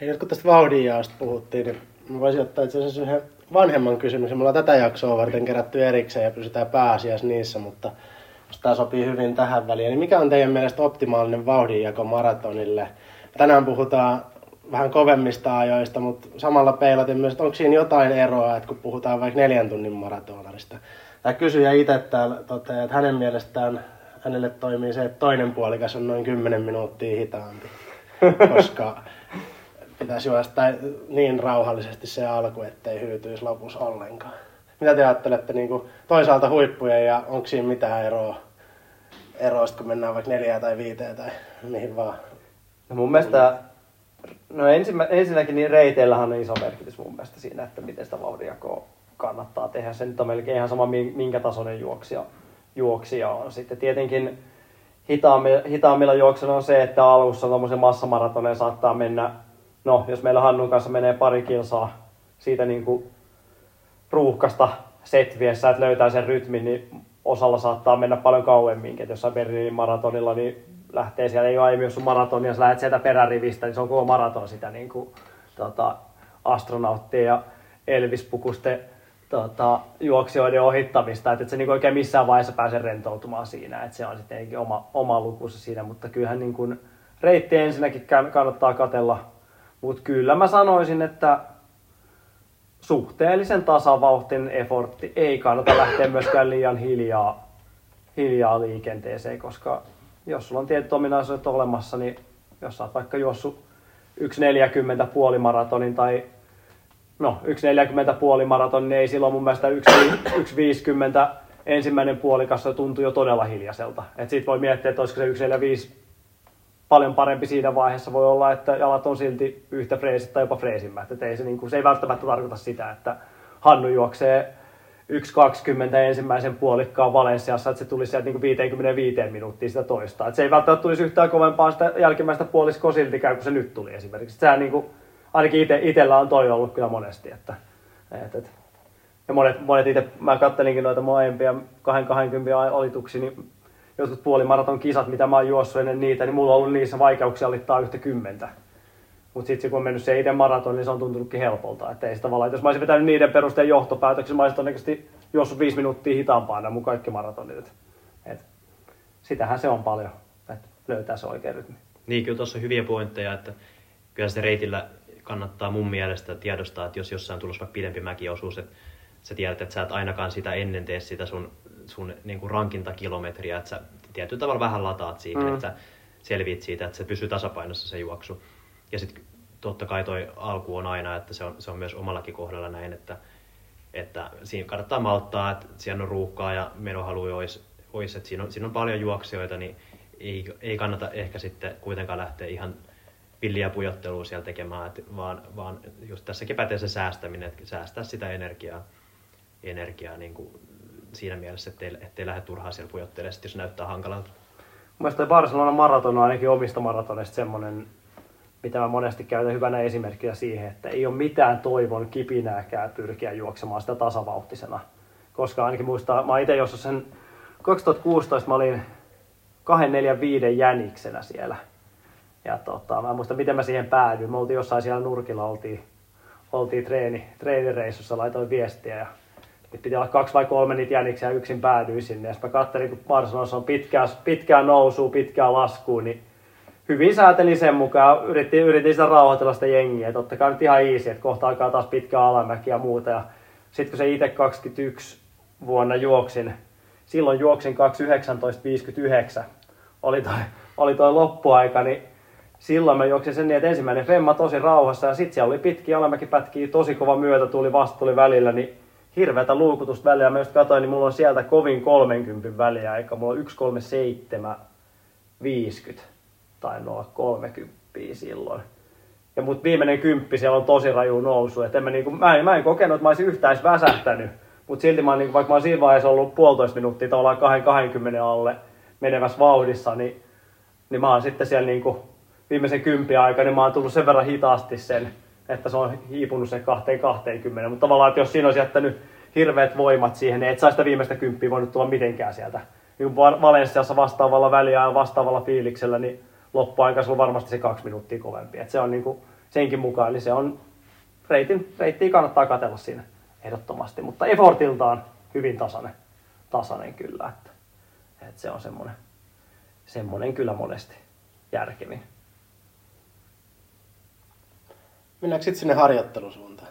Hei, nyt kun tästä vauhdinjaosta puhuttiin, niin mä voisin ottaa itse asiassa yhden vanhemman kysymyksen. Mulla on tätä jaksoa varten kerätty erikseen ja pysytään pääasiassa niissä, mutta jos tämä sopii hyvin tähän väliin. Niin mikä on teidän mielestä optimaalinen vauhdinjako maratonille? Tänään puhutaan vähän kovemmista ajoista, mutta samalla peilatin myös, että onko siinä jotain eroa, että kun puhutaan vaikka neljän tunnin maratonarista. Tämä kysyjä itse täällä toteaa, että hänen mielestään hänelle toimii se, että toinen puolikas on noin kymmenen minuuttia hitaampi, koska pitäisi juosta niin rauhallisesti se alku, ettei hyytyisi lopussa ollenkaan. Mitä te ajattelette niin kuin toisaalta huippuja ja onko siinä mitään eroa, eroa kun mennään vaikka neljää tai viiteen tai mihin vaan? No mun mielestä, no ensimmä, ensinnäkin niin reiteillähän on iso merkitys mun mielestä siinä, että miten sitä vauhdinjakoa kannattaa tehdä. Se nyt on melkein ihan sama minkä tasoinen juoksija, juoksija on. Sitten tietenkin hitaammilla, hitaammilla juoksilla on se, että alussa tommoisen massamaratoneen saattaa mennä. No, jos meillä Hannun kanssa menee pari kilsaa siitä niin kuin ruuhkasta setviessä, että löytää sen rytmin, niin osalla saattaa mennä paljon kauemminkin. Et jossain Berliinin maratonilla niin lähtee siellä, ei ole aiemmin jos sun maratonia, jos lähdet sieltä perärivistä, niin se on koko maraton sitä niin kuin, tota, astronauttien ja Elvis-pukusten tota, juoksijoiden ohittamista. Että et se niin kuin oikein missään vaiheessa pääse rentoutumaan siinä, että se on sitten oma, oma lukunsa siinä, mutta kyllähän niin kuin reitti ensinnäkin kannattaa katsella. Mutta kyllä mä sanoisin, että suhteellisen tasavauhtin effortti ei kannata lähteä myöskään liian hiljaa, hiljaa liikenteeseen, koska jos sulla on tietyt ominaisuudet olemassa, niin jos sä oot vaikka juossut yksi neljäkymmentä puolimaratonin tai no yksi neljäkymmentä puolimaratonin, niin ei silloin mun mielestä yksi viisikymmentä ensimmäinen puolikas tuntuu jo todella hiljaiselta. Et sit voi miettiä, että olisiko se yksi neljäkymmentäviisi paljon parempi siinä vaiheessa voi olla, että jalat on silti yhtä freesit tai jopa freesimmät. Et ei se, niin kuin, se ei välttämättä tarkoita sitä, että Hannu juoksee yksi kaksikymmentä ensimmäisen puolikkaan Valensiassa, että se tulisi sieltä niin kuin viisikymmentäviisi minuuttia sitä toista. Et se ei välttämättä tulisi yhtään kovempaa sitä jälkimmäistä puoliskoa siltikään, kun se nyt tuli esimerkiksi. Sehän niin kuin, ainakin ite, itellä on toi ollut kyllä monesti. Että, et, et. Ja monet, monet ite, mä kattelinkin noita aiempia kaksi kaksikymmentä olituksia, niin jotkut puolimaraton kisat, mitä mä oon juossut ennen niitä, niin mulla on ollut niissä vaikeuksia alittaa yhtä kymmentä. Mutta sitten kun on mennyt se itse maraton, niin se on tuntunutkin helpolta. Että ei sitä tavallaan, että jos mä olisin vetänyt niiden perusteen johtopäätöksiä, mä olisin todennäköisesti juossut viisi minuuttia hitaampaa nämä mun kaikki maratonit. Et sitähän se on paljon, että löytää se oikea rytmi. Niin, kyllä tuossa on hyviä pointteja, että kyllä se reitillä kannattaa mun mielestä tiedostaa, että jos jossain tulossa vaikka pidempi mäkiosuus, että sä tiedät, että sä et ainakaan sitä ennen tee sitä sun sun niinku rankintakilometriä, että sä tietyllä tavalla vähän lataat siihen, mm. että sä selviit siitä, että se pysyy tasapainossa se juoksu. Ja sitten totta kai toi alku on aina, että se on, se on myös omallakin kohdalla näin, että, että siinä kannattaa malttaa, että siellä on ruuhkaa ja menohaluja olisi, olisi, että siinä on, siinä on paljon juoksijoita, niin ei, ei kannata ehkä sitten kuitenkaan lähteä ihan villiä pujottelua siellä tekemään, et vaan, vaan just tässäkin pätee se säästäminen, että säästää sitä energiaa, energiaa niin kuin siinä mielessä, ettei, ettei lähde turhaan siellä pujottelemaan, jos näyttää hankalalta. Mielestäni Barcelonan maraton on ainakin omista maratoneista semmoinen, mitä mä monesti käytän hyvänä esimerkkinä siihen, että ei ole mitään toivon kipinääkään pyrkiä juoksemaan sitä tasavauhtisena. Koska ainakin muistaa, mä itse joskus sen kaksituhattakuusitoista mä olin kaksi neljä viisi jäniksenä siellä. Ja tota, mä en muista miten mä siihen päädyin. Me oltiin jossain siellä nurkilla, oltiin, oltiin treeni, treenireissussa, laitoin viestiä ja nyt piti olla kaksi vai kolme niitä jäniksiä ja yksin päädyin sinne. Ja sitten mä kattelin, kun Barcelonassa on pitkää, pitkää nousua, pitkää laskua, niin hyvin säätelin sen mukaan. Yritin, yritin sitä rauhoitella sitä jengiä. Totta kai nyt ihan easy, että kohta alkaa taas pitkää alamäki ja muuta. Ja sitten kun se itse kaksikymmentäyksi vuonna juoksin, silloin juoksin kaksi yhdeksäntoista viisikymmentäyhdeksän, oli toi, oli toi loppuaika, niin silloin mä juoksin sen niin, että ensimmäinen femma tosi rauhassa ja sitten siellä oli pitkiä alamäkipätkiä, tosi kova myötä tuli, vasta tuli välillä, niin hirveätä luukutusta välillä. Mä just katsoin, niin mulla on sieltä kovin kolmenkympin väliä, eikä mulla on yksi kolmekymmentäseitsemän viisikymmentä tai noin kolmekymmentä silloin. Ja mut viimeinen kymppi siellä on tosi raju nousu, että en mä, niinku, mä, en, mä en kokenut, että mä olisin yhtään edes väsähtänyt. Mut silti mä niinku, vaikka mä oon siinä vaiheessa ollut puolitoista minuuttia tavallaan kahdenkymmenen alle menevässä vauhdissa, niin, niin mä oon sitten siellä niinku, viimeisen kympin aikana niin mä oon tullut sen verran hitaasti sen, että se on hiipunut sen kahteen kahteenkymmeneen. Mutta tavallaan, että jos siinä olisi jättänyt hirveät voimat siihen, niin et saa sitä viimeistä kymppiä voinut tulla mitenkään sieltä. Niin Valenssiassa vastaavalla väliä ja vastaavalla fiiliksellä, niin loppuaika se on varmasti se kaksi minuuttia kovempi. Et se on niinku senkin mukaan, eli se on reitin, reittiä kannattaa katsella siinä ehdottomasti, mutta effortiltaan hyvin tasainen, tasainen kyllä. Että, et se on semmoinen, semmoinen kyllä monesti järkevin. Mennäänkö sitten sinne harjoittelusuuntaan?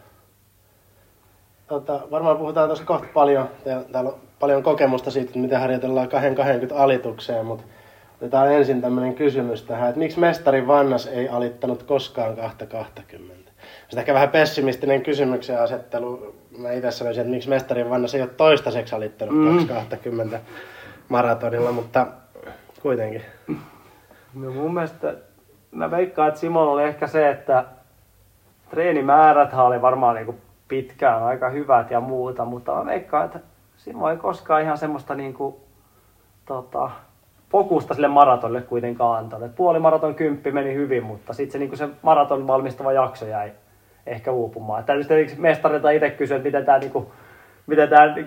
Tota, varmaan puhutaan tuossa kohta paljon, täällä on paljon kokemusta siitä, miten harjoitellaan kaksi kaksikymmentä alitukseen, mutta otetaan ensin tämmöinen kysymys tähän, että miksi mestari Vannas ei alittanut koskaan kaksi kaksikymmentä? Se on ehkä vähän pessimistinen kysymyksen asettelu. Mä itse sanoisin, että miksi mestari Vannas ei ole toistaiseksi alittanut mm. kaksi kaksikymmentä maratonilla, mutta kuitenkin. No mun mielestä, mä veikkaan, että Simolla oli ehkä se, että treenimääräthän oli varmaan niinku pitkään aika hyvät ja muuta, mutta mä veikkaan, että Simo ei koskaan ihan semmoista niinku, tota, fokusta sille maratonille kuitenkaan antanut. Puolimaraton kymppi meni hyvin, mutta sitten se, niinku se maraton valmistava jakso jäi ehkä uupumaan. Tällaiset mestarilta itse kysyi, että miten tämä niinku,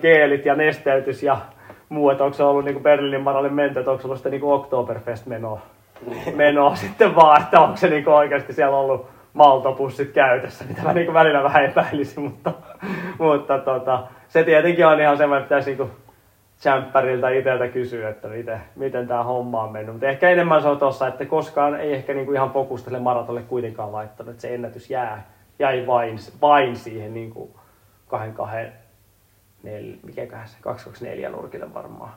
geelit ja nesteytys ja muu, että onko se ollut niinku Berliinin maralle menty, että onko se ollut sitten niinku Oktoberfest-menoa menoa sitten vaan, että onko se niinku oikeasti siellä ollut maltopussit käytössä, mitä mä niinku välillä vähän epäilisin, mutta, mutta tota, se tietenkin on ihan semmoinen, pitäisi niinku tsemppäriltä itseltä kysyä, että miten, miten tämä homma on mennyt. Mutta ehkä enemmän se on tuossa, että koskaan ei ehkä niinku ihan fokustele maratolle kuitenkaan laittanut, että se ennätys jää, jäi vain, vain siihen niinku kaksi kaksikymmentäneljä, mikäköhän se, kaksi kaksikymmentäneljä nurkille varmaan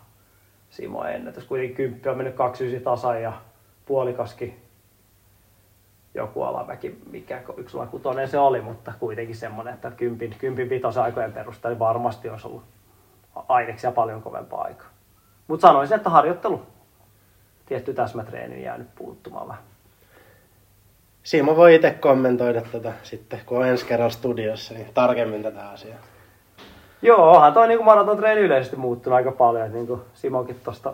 Simo ennätys. Kuitenkin kymppi on mennyt kaksi yhdeksän tasan ja puolikaskin joku alamäki, mikä yksi kuusi se oli, mutta kuitenkin semmoinen, että kympin, kympin vitosen aikojen perusteella niin varmasti olisi ollut aineksia paljon kovempaa aikaa. Mutta sanoisin, että harjoittelu, tietty täsmätreeni jäänyt puuttumaan vähän. Simo voi itse kommentoida tätä sitten, kun on ensi kerran studiossa, niin tarkemmin tätä asiaa. Joo, onhan toi niin maratontreeni yleisesti muuttunut aika paljon, niin kuin Simonkin tuosta,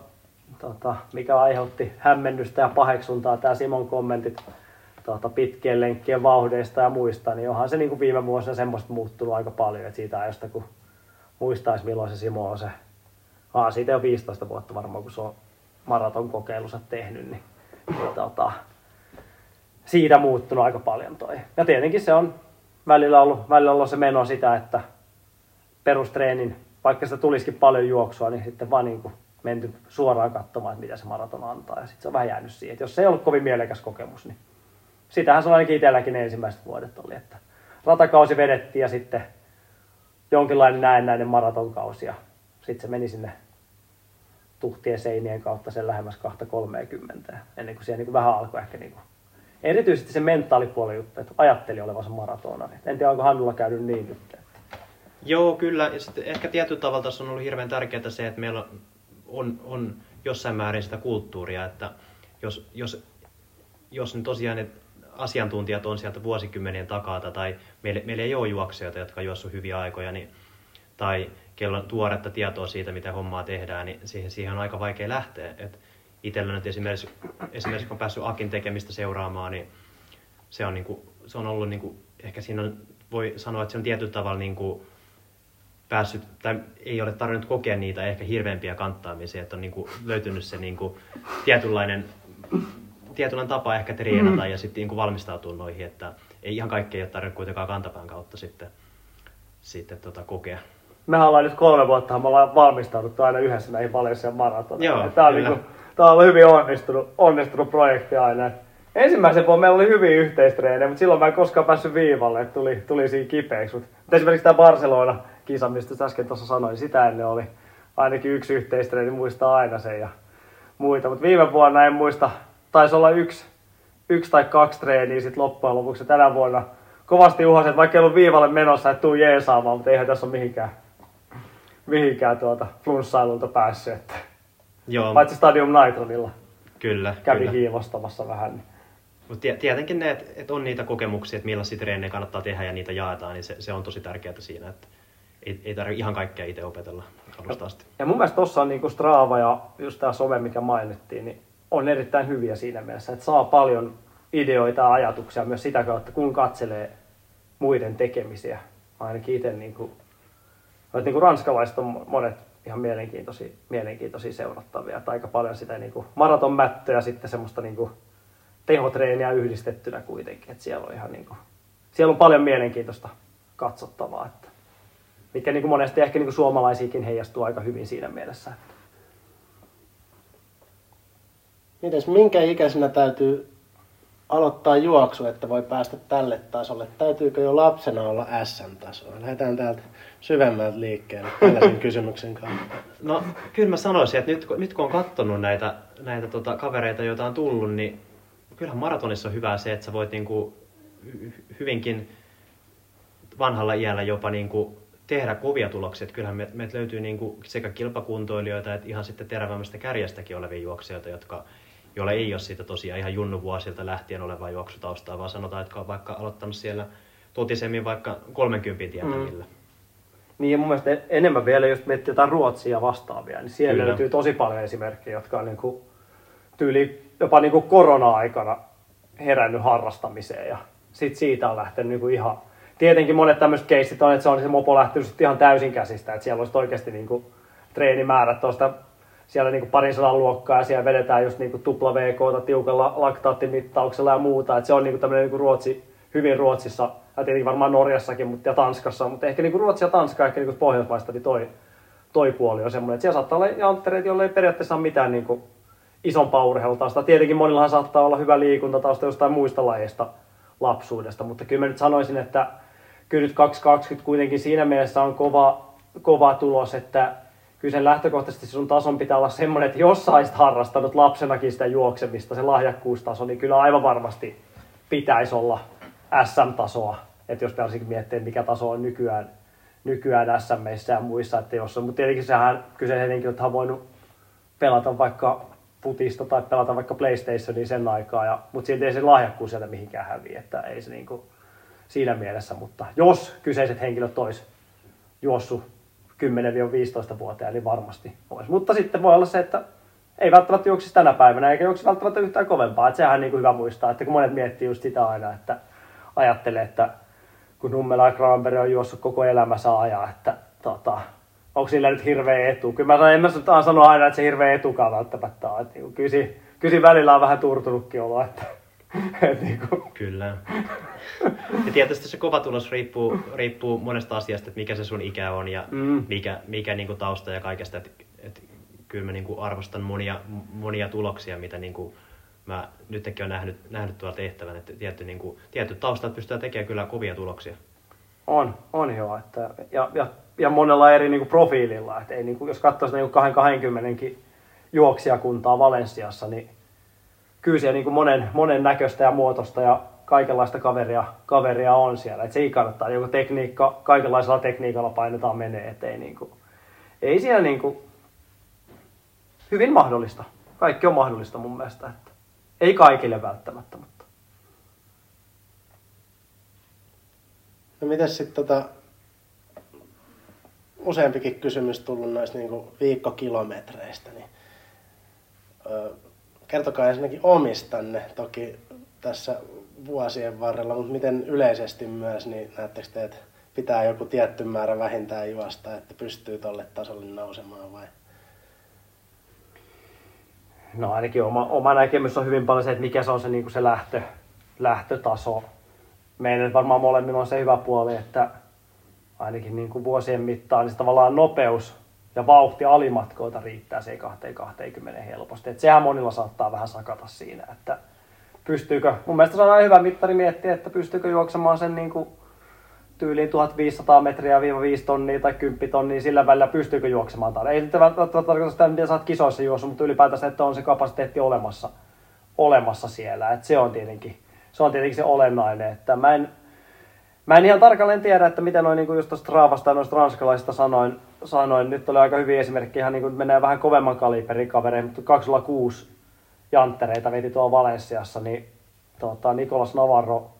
tota, mikä aiheutti hämmennystä ja paheksuntaa, tämä Simon kommentit Tuota, pitkien lenkkien vauhdeista ja muista, niin onhan se niin kuin viime vuosina semmoista muuttunut aika paljon, että siitä ajosta kun muistaisi milloin se Simo on se, aa siitä jo viisitoista vuotta varmaan kun se on maratonkokeilunsa tehnyt, niin tuota, siitä muuttunut aika paljon toi. Ja tietenkin se on välillä ollut, välillä ollut se meno sitä, että perustreenin, vaikka sitä tulisikin paljon juoksua, niin sitten vaan niin kuin menty suoraan katsomaan, että mitä se maraton antaa ja sitten se on vähän jäänyt siihen, että jos se ei ollut kovin mielekäs kokemus, niin sitähän se on ainakin itselläkin ensimmäiset vuodet oli, että ratakausi vedettiin ja sitten jonkinlainen näennäinen maratonkausi ja sitten se meni sinne tuhtien seinien kautta sen lähemmäs kaksi kolmekymmentä ennen kuin siellä niin kuin vähän alkoi ehkä niin kuin, erityisesti se mentaalipuolen juttu, että ajatteli olevansa maratonari. En tiedä, onko Hannulla käynyt niin nyt. Joo, kyllä. Ja sitten ehkä tietyllä tavalla tässä on ollut hirveän tärkeää se, että meillä on, on jossain määrin sitä kulttuuria, että jos, jos, jos nyt tosiaan ne asiantuntijat on sieltä vuosikymmenien takaa tai meillä, meillä ei ole juoksijoita, jotka on juossut hyviä aikoja, niin, tai kello on tuoretta tietoa siitä, mitä hommaa tehdään, niin siihen, siihen on aika vaikea lähteä. Et itsellä nyt esimerkiksi, esimerkiksi kun on päässyt Akin tekemistä seuraamaan, niin se on, niin kuin, se on ollut, niin kuin, ehkä siinä on, voi sanoa, että se on tietyllä tavalla niin kuin päässyt, tai ei ole tarvinnut kokea niitä ehkä hirveämpiä kanttaamisia, että on niin kuin löytynyt se niin kuin tietynlainen, tietynlainen tapa ehkä treenata ja sitten niin kuin valmistautua noihin, että ei ihan kaikkea ole tarvinnut kuitenkaan kantapään kautta sitten, sitten tota kokea. Mehän ollaan nyt kolme vuotta, me ollaan valmistauduttu aina yhdessä näihin Valencian maratoniin. Tämä on, niin kuin, tämä on hyvin onnistunut, onnistunut projekti aina. Ensimmäisen vuonna meillä oli hyviä yhteistreenejä, mutta silloin mä en koskaan päässyt viivalle, että tuli, tuli siinä kipeäksi. Mutta esimerkiksi tämä Barcelona-kisa, mistä äsken tuossa sanoin, sitä ennen oli ainakin yksi yhteistreeni, muistaa aina sen ja muita. Mutta viime vuonna en muista, taisi olla yksi, yksi tai kaksi treeniä sitten loppujen lopuksi. Tänä vuonna kovasti uhasin, että vaikka ei ollut viivalle menossa, että tuu jeesaamaan, mutta eihän tässä ole mihinkään, mihinkään tuota flunssailulta päässyt. Että. Joo. Paitsi Stadium Nitronilla kyllä, kävi kyllä. Hiivostamassa vähän. Niin. Mutta tietenkin ne, että et on niitä kokemuksia, että millaisia treenejä kannattaa tehdä ja niitä jaetaan, niin se, se on tosi tärkeää siinä, että ei, ei tarvitse ihan kaikkea itse opetella alusta asti. Ja mun mielestä tuossa on niinku Strava ja just tämä some, mikä mainittiin, niin on erittäin hyviä siinä mielessä, että saa paljon ideoita ja ajatuksia myös sitä kautta, kun katselee muiden tekemisiä. Ainakin itse, niinku, niinku ranskalaiset on monet ihan mielenkiintoisia, mielenkiintoisia seurattavia, että aika paljon sitä niinku maratonmättöä ja sitten semmoista niinku tehotreeniä yhdistettynä kuitenkin, että siellä on ihan niinku, siellä on paljon mielenkiintoista katsottavaa, että mikä niinku monesti ehkä niinku suomalaisiakin heijastuu aika hyvin siinä mielessä. Mites minkä ikäisenä täytyy aloittaa juoksu, että voi päästä tälle tasolle? Täytyykö jo lapsena olla äs äm-tasoa? Lähdetään täältä syvemmältä liikkeelle tällaisen kysymyksen kautta. No kyllä mä sanoisin, että nyt, nyt kun on katsonut näitä, näitä tota, kavereita, joita on tullut, niin kyllähän maratonissa on hyvä se, että sä voit niinku hyvinkin vanhalla iällä jopa niinku tehdä kovia tuloksia. Et kyllähän meiltä löytyy niinku sekä kilpakuntoilijoita että ihan sitten terävämmästä kärjestäkin olevia juoksijoita, jotka, joilla ei ole siitä tosiaan ihan junnuvuosilta lähtien olevaa juoksutaustaa, vaan sanotaan, että on vaikka aloittanut siellä totisemmin vaikka kolmenkympin tietämillä. Mm. Niin ja mun mielestä enemmän vielä, jos miettii jotain Ruotsia vastaavia, niin siellä kyllä löytyy tosi paljon esimerkkejä, jotka on niinku tyyli jopa niin kuin korona-aikana herännyt harrastamiseen ja sitten siitä on lähtenyt niin kuin ihan, tietenkin monet tämmöiset keissit on, että se on se mopo lähtenyt sitten ihan täysin käsistä, että siellä olisi oikeasti niin kuin treenimäärät tuosta siellä niin kuin parin sadan luokkaa ja siellä vedetään just niin kuin tupla vee koota tiukalla laktaattimittauksella ja muuta, että se on niin kuin tämmöinen niin kuin Ruotsi, hyvin Ruotsissa ja tietenkin varmaan Norjassakin mutta, ja Tanskassa, mutta ehkä niin kuin Ruotsi ja Tanska, ehkä niin kuin Pohjoismaista, niin toi, toi puoli on semmoinen, että siellä saattaa olla janttereita, joilla ei periaatteessa ole mitään niin kuin isompaa urheilutausta. Tietenkin monillahan saattaa olla hyvä liikuntatausta jostain muista lajeista lapsuudesta, mutta kyllä mä nyt sanoisin, että kyllä nyt kaksituhattakaksikymmentä kuitenkin siinä mielessä on kova, kova tulos, että kyllä sen lähtökohtaisesti sun tason pitää olla semmoinen, että jos sä olisit harrastanut lapsenakin sitä juoksemista, se lahjakkuustaso, niin kyllä aivan varmasti pitäisi olla äs äm-tasoa. Että jos varsinkin miettii, mikä taso on nykyään, nykyään äs äm-meissä ja muissa, että jos on. Mutta tietenkin sehän kyseinen henkilöthän on voinut pelata vaikka futista tai pelata vaikka PlayStationia sen aikaa, ja, mutta silti ei se lahjakkuus sieltä mihinkään häviä, että ei se niin kuin siinä mielessä, mutta jos kyseiset henkilöt olisi juossut kymmenen viisitoista vuotiaana, niin varmasti olisi. Mutta sitten voi olla se, että ei välttämättä juoksisi tänä päivänä, eikä juoksisi välttämättä yhtään kovempaa, että sehän on niin kuin hyvä muistaa, että kun monet miettii just sitä aina, että ajattelee, että kun Nummela ja Granberg on juossut koko elämänsä ajaa, että tota, onko sillä nyt hirveä etu? Kyllä mä en mä sano aina, että se hirveä etukaan välttämättä on. Niin kysi, kysi välillä on vähän turtunutkin oloa. Että, et niin kyllä. Ja tietysti se kova tulos riippuu, riippuu monesta asiasta, että mikä se sun ikä on ja mm. mikä, mikä niin kuin tausta ja kaikesta. Et, et, kyllä mä niin kuin arvostan monia, monia tuloksia, mitä niin kuin mä nytkin olen nähnyt, nähnyt tuolla tehtävän. Että tietty, niin kuin, tietyt taustat pystytään tekemään kyllä kovia tuloksia. On, on joo. Että, ja, ja, ja monella eri niinku profiililla. Et ei, niinku, jos katsoisi niinku kaksikymmentäkin juoksijakuntaa Valensiassa, niin kyllä siellä niinku monen, monen näköistä ja muotoista ja kaikenlaista kaveria, kaveria on siellä. Et se ei kannattaa. Joku tekniikka, kaikenlaisella tekniikalla painetaan menee. Et ei, niinku, ei siellä niinku, hyvin mahdollista. Kaikki on mahdollista mun mielestä. Että ei kaikille välttämättä, mutta. No mites sit tota, useampikin kysymys tullut noista niinku viikkokilometreistä, niin ö, kertokaa ensinnäkin omistanne toki tässä vuosien varrella, mutta miten yleisesti myös, niin näettekö te, että pitää joku tietty määrä vähintään juosta, että pystyy tolle tasolle nousemaan vai? No ainakin oma, oma näkemys on hyvin paljon se, että mikä se on se, niin kuin se lähtö, lähtötaso. Meidän varmaan molemmilla on se hyvä puoli, että ainakin niin kuin vuosien mittaan niin se tavallaan nopeus ja vauhti alimatkoilta riittää se kaksi kaksikymmentä helposti. Et sehän monilla saattaa vähän sakata siinä, että pystyykö, mun mielestä se on aina hyvä mittari miettiä, että pystyykö juoksemaan sen niin kuin tyyliin tuhatviisisataa metriä viiva viisi tonnia tai kymmenen tonnia sillä välillä, pystyykö juoksemaan tai ei nyt välttämättä tarkoita sitä, miten sä oot kisoissa juossa, mutta ylipäätänsä, että on se kapasiteetti olemassa, olemassa siellä. Et se on tietenkin se on tietenkin se olennainen, että mä en, mä en ihan tarkalleen tiedä, että miten noin niinku just tuosta Stravasta ja noista ranskalaisista sanoin, sanoin, nyt oli aika hyviä esimerkkejä, ihan niinku menee vähän kovemman kaliberin kaverein, mutta kaksituhattakuusi janttereita veti tuolla Valensiassa, niin tota, Nicolas Navarro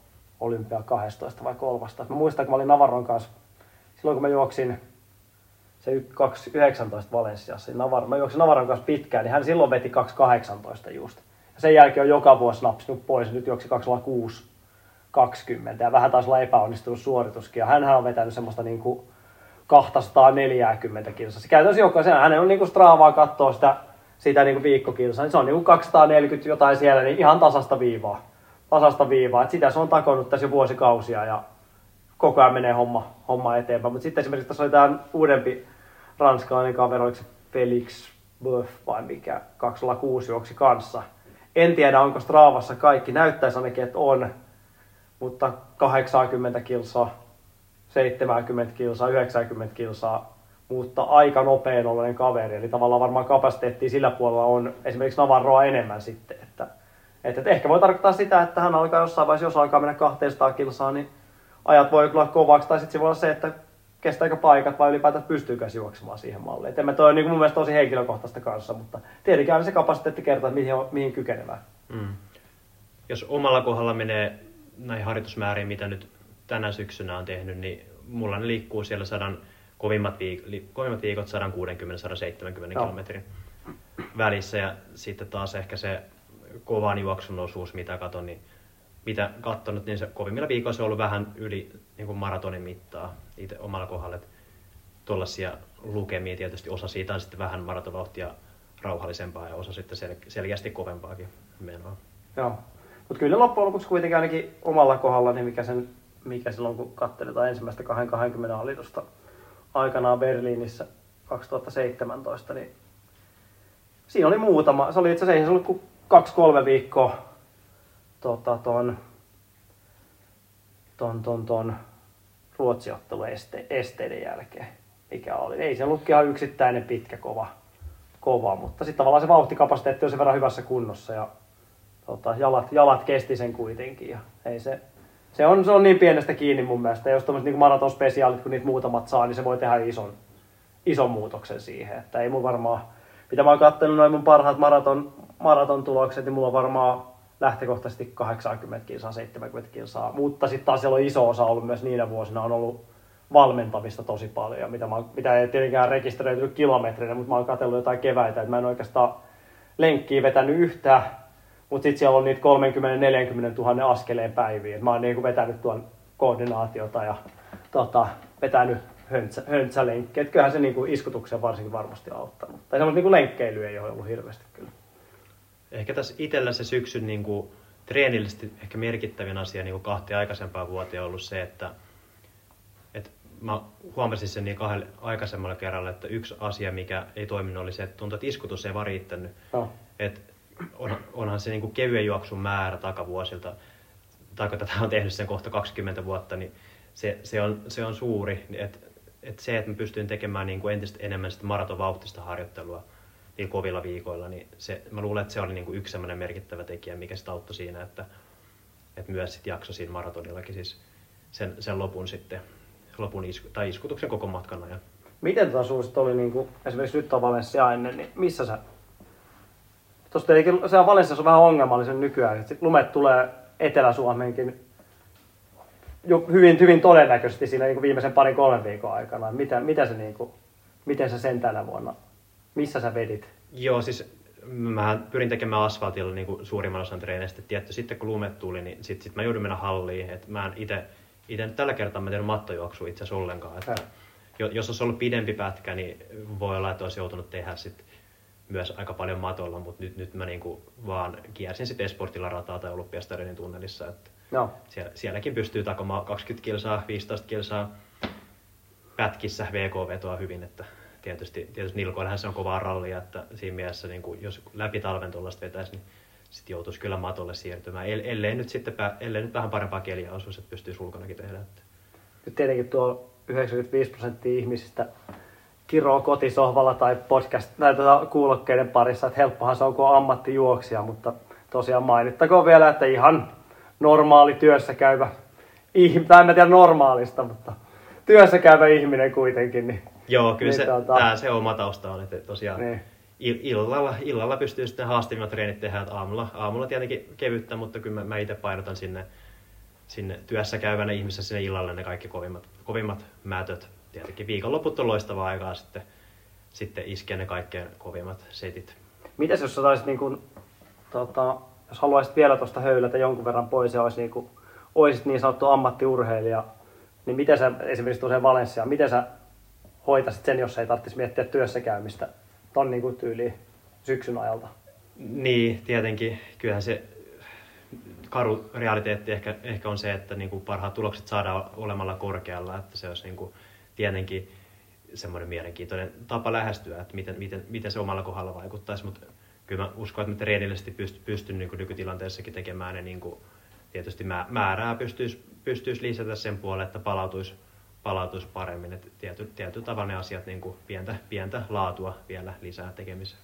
olympia kaksitoista vai kolmetoista. Mä muistan, kun mä olin Navarron kanssa, silloin kun mä juoksin se kaksi yhdeksäntoista Valensiassa, Navarro, mä juoksin Navarron kanssa pitkään, niin hän silloin veti kaksi kahdeksantoista just. Ja sen jälkeen on joka vuosi napsinut pois, nyt juoksi kaksi kuusi kaksikymmentä ja vähän taisi olla epäonnistunut suorituskin. Ja hänhän on vetänyt semmoista niin kuin kaksisataaneljäkymmentä kilsaa. Se käytännössä jokaisen, hänen on niin kuin Stravaa katsoa sitä, sitä niin kuin viikkokilsaa, niin se on niin kuin kaksisataaneljäkymmentä jotain siellä, niin ihan tasasta viivaa. Tasasta viivaa, että sitä se on takonut tässä jo vuosikausia ja koko ajan menee homma, homma eteenpäin. Mutta sitten esimerkiksi tässä oli tämä uudempi ranskalainen kaveri, oliko se Felix Boeuf vai mikä, kaksituhattakuusi juoksi kanssa. En tiedä, onko Stravassa kaikki, näyttäisi ainakin, että on, mutta kahdeksankymmentä kilsaa, seitsemänkymmentä kilsaa, yhdeksänkymmentä kilsaa, mutta aika nopean ollen kaveri. Eli tavallaan varmaan kapasiteettia sillä puolella on esimerkiksi Navarroa enemmän sitten, että Että ehkä voi tarkoittaa sitä, että hän alkaa jossain vaiheessa, jos alkaa mennä kaksisataa kilsaa, niin ajat voi tulla kovaksi. Tai sitten se voi olla se, että kestääkö paikat vai ylipäätään pystyykö juoksemaan siihen malliin. Että toi on niin mun mielestä tosi henkilökohtaista kanssa, mutta tietenkin aina se kapasiteetti kertoo, että mihin, mihin kykenevää. Mm. Jos omalla kohdalla menee näihin harjoitusmääriin, mitä nyt tänä syksynä on tehnyt, niin mulla ne liikkuu siellä sadan, kovimmat, viik- kovimmat viikot sata kuusikymmentä sata seitsemänkymmentä no. kilometrin välissä ja sitten taas ehkä se kovan juoksun osuus, mitä katson, niin mitä katsonut, niin se kovimmilla viikoilla se on ollut vähän yli niin kuin maratonin mittaa itse omalla kohdalla. Tuollaisia lukemia tietysti osa siitä on sitten vähän maratonvauhtia rauhallisempaa ja osa sitten sel- selkeästi kovempaakin menoa. Joo, mutta kyllä loppujen lopuksi kuitenkin ainakin omalla kohdalla, niin mikä, sen, mikä silloin kun katseletaan ensimmäistä kaksikymmentä hallitusta aikanaan Berliinissä kaksituhattaseitsemäntoista, niin siinä oli muutama, se oli itse asiassa ei se ollut kaksi kolme viikkoa tota, ton, ton, ton, ton ruotsiottelun este, esteiden jälkeen, mikä oli. Ei se ollut ihan yksittäinen pitkä kova, kova mutta sitten tavallaan se vauhtikapasiteetti on sen verran hyvässä kunnossa ja tota, jalat, jalat kesti sen kuitenkin. Ja ei se, se, on, se on niin pienestä kiinni mun mielestä. Ja jos tuommoiset niin maratonspesiaalit, kun niitä muutamat saa, niin se voi tehdä ison, ison muutoksen siihen. Että ei mun varmaan, mitä mä oon kattonut noin mun parhaat maraton, maraton tulokset, niin mulla on varmaan lähtökohtaisesti kahdeksankymmentä kilsaa, seitsemänkymmentä kilsaa. Mutta sitten taas siellä on iso osa ollut myös niinä vuosina, on ollut valmentavista tosi paljon. Mitä, mä, mitä ei tietenkään rekisteröitynyt kilometrinä, mutta mä oon katsellut jotain keväitä. Et mä en oikeastaan lenkkiä vetänyt yhtään, mutta sitten siellä on niitä kolmekymmentä neljäkymmentä tuhannen askeleen päiviä. Et mä oon niinku vetänyt tuon koordinaatiota ja tota, vetänyt höntsä, höntsälenkkiä. Et kyllähän se niinku iskutuksen varsinkin varmasti auttaa. Tai semmoista niinku lenkkeilyä ei ole ollut hirveästi kyllä. Ehkä tässä itsellä se syksyn niin kuin, treenillisesti ehkä merkittävin asia niin kuin kahteen aikaisempaan vuoteen on ollut se, että, että mä huomasin sen niin kahdelle aikaisemmalla kerralla, että yksi asia, mikä ei toiminut, oli se, että tuntui, että iskutus ei vaan riittänyt. Oh. Että on, onhan se niin kuin kevyen juoksun määrä takavuosilta, tai kun tätä on tehnyt sen kohta kaksikymmentä vuotta, niin se, se, on, se on suuri. Että et se, että mä pystyin tekemään niin kuin entistä enemmän sitä maratonvauhtista harjoittelua, niin kovilla viikoilla, niin se, mä luulen, että se oli niin kuin yksi sellainen merkittävä tekijä, mikä sitä auttoi siinä, että, että myös sit jakso siinä maratonillakin siis sen, sen lopun, sitten, lopun isku, tai iskutuksen koko matkan ajan. Miten tota sulla oli, niin kuin, esimerkiksi nyt on Valencia ennen, niin missä sä Tuosta se on Valensiassa on vähän ongelmallisen nykyään, että lumet tulee Etelä-Suomeenkin hyvin, hyvin todennäköisesti siinä niin kuin viimeisen parin kolmen viikon aikana. Mitä, mitä se, niin kuin, miten sä sen tänä vuonna, missä sä vedit? Joo, siis mä pyrin tekemään asfaltilla niin kuin suurimman osan treenistä. Tietty, sitten kun lumet tuli, niin sitten sit mä joudun mennä halliin. Et mä en ite, ite nyt tällä kertaa mä tein mattojuoksua itse asiassa ollenkaan. Että jos olisi ollut pidempi pätkä, niin voi olla, että olisi joutunut tehdä sit myös aika paljon matolla, mutta nyt, nyt mä niinku vaan kiersin sitten Esportilla rataa tai ollut Piestarölin tunnelissa. Että no. siellä, sielläkin pystyy takomaan kaksikymmentä kilsaa, viisitoista kilsaa pätkissä V K-vetoa hyvin. Että tietysti tietysti nilkoillahan se on kovaa rallia, että siinä mielessä niinku, jos läpi talven tuollaista vetäisi, niin sitten joutuisi kyllä matolle siirtymään. Ellei nyt, sitten, ellei nyt vähän parempaa keliä osuisi, että pystyisi ulkonakin tehdä. Että. Nyt tietenkin tuo yhdeksänkymmentäviisi prosenttia ihmisistä kiroo kotisohvalla tai podcast tai tuota kuulokkeiden parissa, että helppohan se on kuin ammattijuoksija, mutta tosiaan mainittakoon vielä, että ihan normaali työssä käyvä ihminen, tai en mä tiedä normaalista, mutta työssä käyvä ihminen kuitenkin. Niin, joo, kyllä niin se, tuota, tää se oma tausta on, että tosiaan niin. illalla, illalla pystyy sitten haastavimmat treenit tehdä, että aamulla, aamulla tietenkin kevyttä, mutta kyllä mä, mä itse painotan sinne, sinne työssä käyvänä ihmisessä sinne illalle ne kaikki kovimmat, kovimmat mätöt. Tietenkin viikonloput on loistavaa aikaa sitten, sitten iskeä ne kaikkein kovimmat setit. Mites jos sä taisit, niin kun, tota, jos haluaisit vielä tuosta höylätä jonkun verran pois ja olisi, niin kun, olisit niin sanottu ammattiurheilija, niin miten sä esimerkiksi tuollaiseen Valenssiaan, miten sä hoitaisit sen, jos ei tarvitsisi miettiä työssä käymistä ton niin kun tyyliin syksyn ajalta? Niin, tietenkin. Kyllähän se karu realiteetti ehkä, ehkä on se, että niin kun parhaat tulokset saadaan olemalla korkealla, että se olisi niin kun, tietenkin semmoinen mielenkiintoinen tapa lähestyä, että miten, miten, miten se omalla kohdalla vaikuttaisi, mutta kyllä mä uskon, että mä treenillisesti pystyn, pystyn niin kuin nykytilanteessakin tekemään ne niin kuin, tietysti määrää pystyisi, pystyisi lisätä sen puolelle, että palautuisi, palautuisi paremmin, että tiety, tietyllä tavalla ne asiat niin kuin pientä, pientä laatua vielä lisää tekemiseen.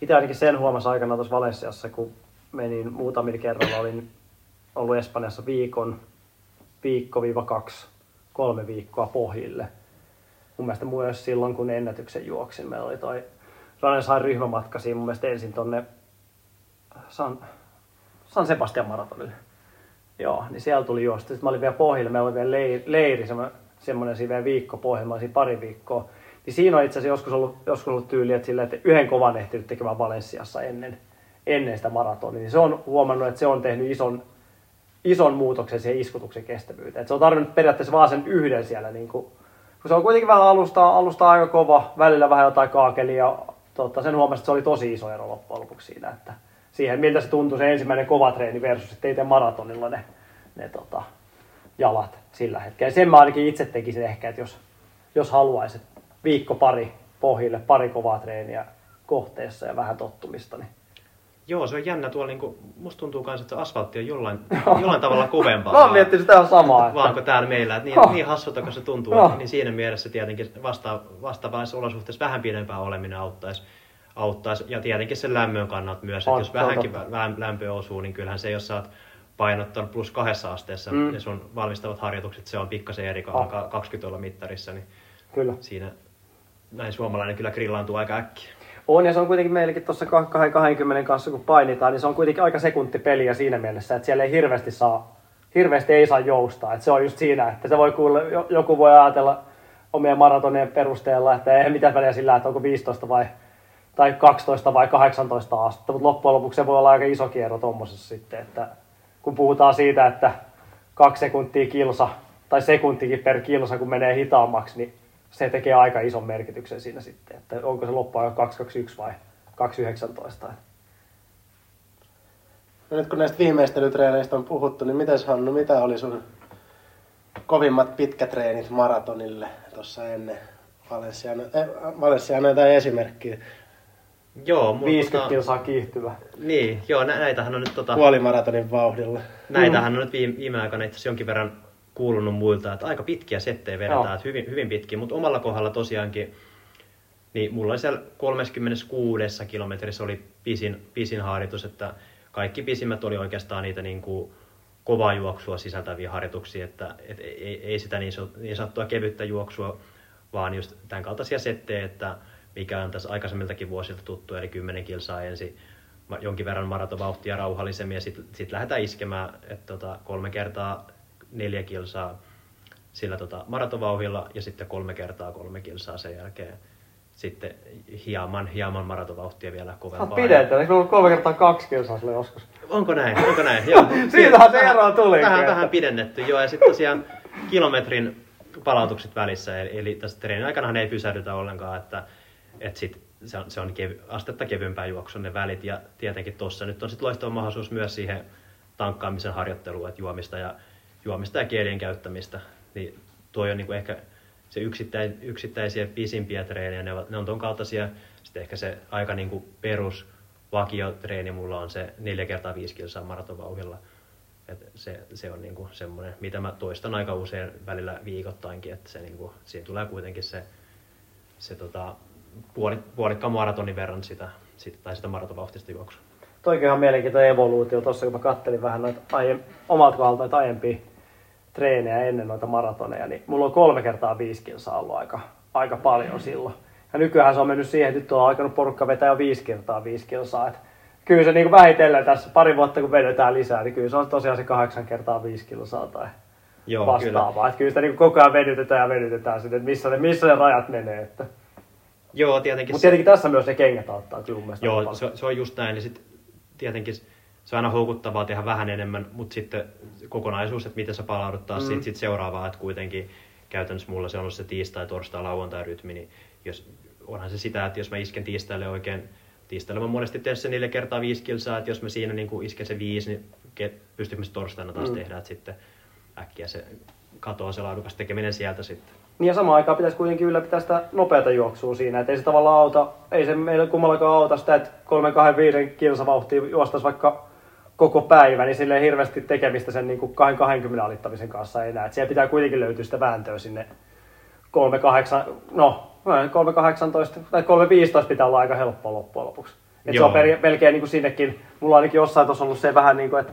Itse ainakin sen huomasi aikana tuossa Valenssiassa, kun menin muutamilla kerralla, olin ollut Espanjassa viikon, viikko-kaksi. kolme viikkoa pohjille. Mun mielestä myös silloin, kun ennätyksen juoksin. Meillä oli toi Rannushain ryhmämatka siinä mun mielestä ensin tonne San, San Sebastian maratonille. Joo, niin siellä tuli juosta. Sitten mä olin vielä pohjille. Meillä oli vielä leiri, leiri semmoinen siinä vielä viikko pohjille. Mä olisin pari viikkoa. Niin siinä on itse asiassa joskus ollut, joskus ollut tyyli, että, sillä, että yhden kovan ehtinyt tekemään Valenssiassa ennen, ennen sitä maratonia. Niin se on huomannut, että se on tehnyt ison ison muutoksen siihen iskutuksen kestävyyteen. Et se on tarvinnut periaatteessa vaan sen yhden siellä. Niin kun, kun se on kuitenkin vähän alustaa, alustaa aika kova, välillä vähän jotain kaakelia. Ja totta, sen huomasi, että se oli tosi iso ero loppujen lopuksi siinä. Että siihen, miltä se tuntui se ensimmäinen kova treeni versus, että itse maratonilla ne, ne tota, jalat sillä hetkellä. Sen mä ainakin itse tekisin ehkä, että jos, jos haluaisit viikko pari pohjille, pari kovaa treeniä kohteessa ja vähän tottumista, niin joo, se on jännä tuolla, niin kuin, musta tuntuu myös, että asfaltti on jollain, jollain tavalla kovempaa. Mä oon miettinyt sitä samaa. Että vaanko täällä meillä, että niin, oh. niin hassulta kun se tuntuu, oh. niin siinä mielessä tietenkin vastaavassa olosuhteessa vähän pidempään oleminen auttaisi. Auttaisi. Ja tietenkin sen lämmön kannalta myös, että jos vähänkin lämpöä osuu, niin kyllähän se, jos sä oot painottanut plus kahdessa asteessa mm. ja sun valmistavat harjoitukset, se on pikkasen eri kuin oh. kaksikymmentä olla mittarissa, niin kyllä. Siinä näin suomalainen kyllä grillaantuu aika äkkiä. On, ja se on kuitenkin meilläkin tuossa kaksikymmentä kanssa, kun painitaan, niin se on kuitenkin aika sekuntipeliä siinä mielessä, että siellä ei hirveästi saa, hirveästi ei saa joustaa. Että se on just siinä, että se voi kuulla, joku voi ajatella omien maratonien perusteella, että ei mitään väliä sillä, että onko viisitoista vai, tai kaksitoista vai kahdeksantoista astetta, mutta loppujen lopuksi se voi olla aika iso kierro tuommoisessa sitten, että kun puhutaan siitä, että kaksi sekuntia kilsa tai sekuntikin per kilsa, kun menee hitaammaksi, niin se tekee aika ison merkityksen siinä sitten, että onko se loppuaika kaksi kaksikymmentäyksi vai kaksi yhdeksäntoista. No nyt kun näistä viimeistelytreeneistä on puhuttu, niin mitäs Hannu, mitä oli sun kovimmat pitkätreenit maratonille tuossa ennen Valenssiana? Eh, Valenssiana jotain esimerkkiä. Joo, viisikymmentä kilsaa kiihtyvä. Niin, joo, nä- näitähän on nyt tota puolimaratonin vauhdilla. Näitähän mm. on nyt viime, viime aikoina itse asiassa jonkin verran kuulunut muilta, että aika pitkiä settejä vedetään, että hyvin, hyvin pitkiä, mutta omalla kohdalla tosiaankin, niin mulla oli siellä kolmekymmentäkuusi kilometrissä oli pisin, pisin harjoitus, että kaikki pisimmät oli oikeastaan niitä niin kuin kovaa juoksua sisältäviä harjoituksia, että et ei, ei sitä niin, niin sanottua kevyttä juoksua, vaan just tämän kaltaisia settejä, että mikä on tässä aikaisemmiltakin vuosilta tuttu, eli kymmenen kilsaa ensin jonkin verran maratovauhtia rauhallisemmin ja sitten sit lähdetään iskemään et, tota, kolme kertaa neljä kilsaa sillä tota, maratovauhilla ja sitten kolme kertaa kolme kilsaa sen jälkeen. Sitten hieman, hieman maratovauhtia vielä kovempaa. Sä pidetään, eikö ollut kolme kertaa kaksi kilsaa sille joskus? Onko näin, onko näin, joo. Siitähän se eroa tuli. Vähän, vähän pidennetty, joo, ja sitten tosiaan kilometrin palautukset välissä, eli, eli tässä treenin aikanahan ei pysähdytä ollenkaan, että, että sit se on, se on kev, astetta kevyempää juoksun ne välit, ja tietenkin tuossa nyt on sitten loistava mahdollisuus myös siihen tankkaamisen harjoitteluun, että juomista ja, juomista ja kielien käyttämistä, niin tuo on niinku ehkä se yksittäin, yksittäisiä pisimpiä treenejä, ne, ne on ton kaltaisia. Sitten ehkä se aika niin kuin perus vakiotreeni mulla on se neljä kertaa viisi kilsaa maratonvauhdilla. Et se, se on niin kuin semmoinen, mitä mä toistan aika usein välillä viikoittainkin, että se niin kuin, siinä tulee kuitenkin se, se tota, puolikkaan maratonin verran sitä, sitä, tai sitä maratonvauhtista juoksua. Toikin ihan mielenkiintoinen evoluutio. Tuossa kun mä kattelin vähän noita aie, omalta kohdalta aiempia treenejä ennen noita maratoneja, niin mulla on kolme kertaa viisi kilsaa ollut aika, aika paljon silloin. Ja nykyään se on mennyt siihen, että nyt on alkanut porukka vetää jo viisi kertaa viisi kilsaa. Et kyllä se niin kuin vähitellen tässä pari vuotta kun vedetään lisää, niin kyllä se on tosiaan se kahdeksan kertaa viisi kilsaa tai joo, vastaavaa. Kyllä. Et kyllä sitä niin kuin koko ajan venytetään ja venytetään sitten, että missä ne, missä ne rajat menee. Että. Joo, tietenkin. Mutta tietenkin se, tässä myös ne kengät auttaa. Joo, se, se on just näin. Niin sit, tietenkin se on aina houkuttavaa tehdä vähän enemmän, mutta sitten kokonaisuus, että miten sä palaudut taas mm. siitä sit seuraavaa, että kuitenkin käytännössä mulla se on ollut se tiistai, torstai, lauantai rytmi, niin jos, onhan se sitä, että jos mä isken tiistaille oikein, tiistaille mä monesti teen se neljä kertaa viisi kilsaa, että jos mä siinä niin kuin isken se viisi, niin pystyn mä torstaina taas mm. tehdä, että sitten äkkiä se katoaa se laadukas tekeminen sieltä sitten. Niin ja samaan aikaan pitäisi kuitenkin ylläpitää sitä nopeata juoksua siinä, että ei se tavallaan auta, ei se meillä kummallakaan auta sitä, että kolme kaksikymmentäviisi kilsavauhtia juostaisi vaikka koko päivä, niin silleen hirveästi tekemistä sen niin kuin kaksikymmentä alittamisen kanssa enää. Et siellä pitää kuitenkin löytyä sitä vääntöä sinne kolme kahdeksan, no kolme kahdeksantoista tai kolme viisitoista pitää olla aika helppoa loppujen lopuksi. Et se on melkein niin kuin sinnekin, mulla ainakin jossain tuossa ollut se vähän niin kuin, että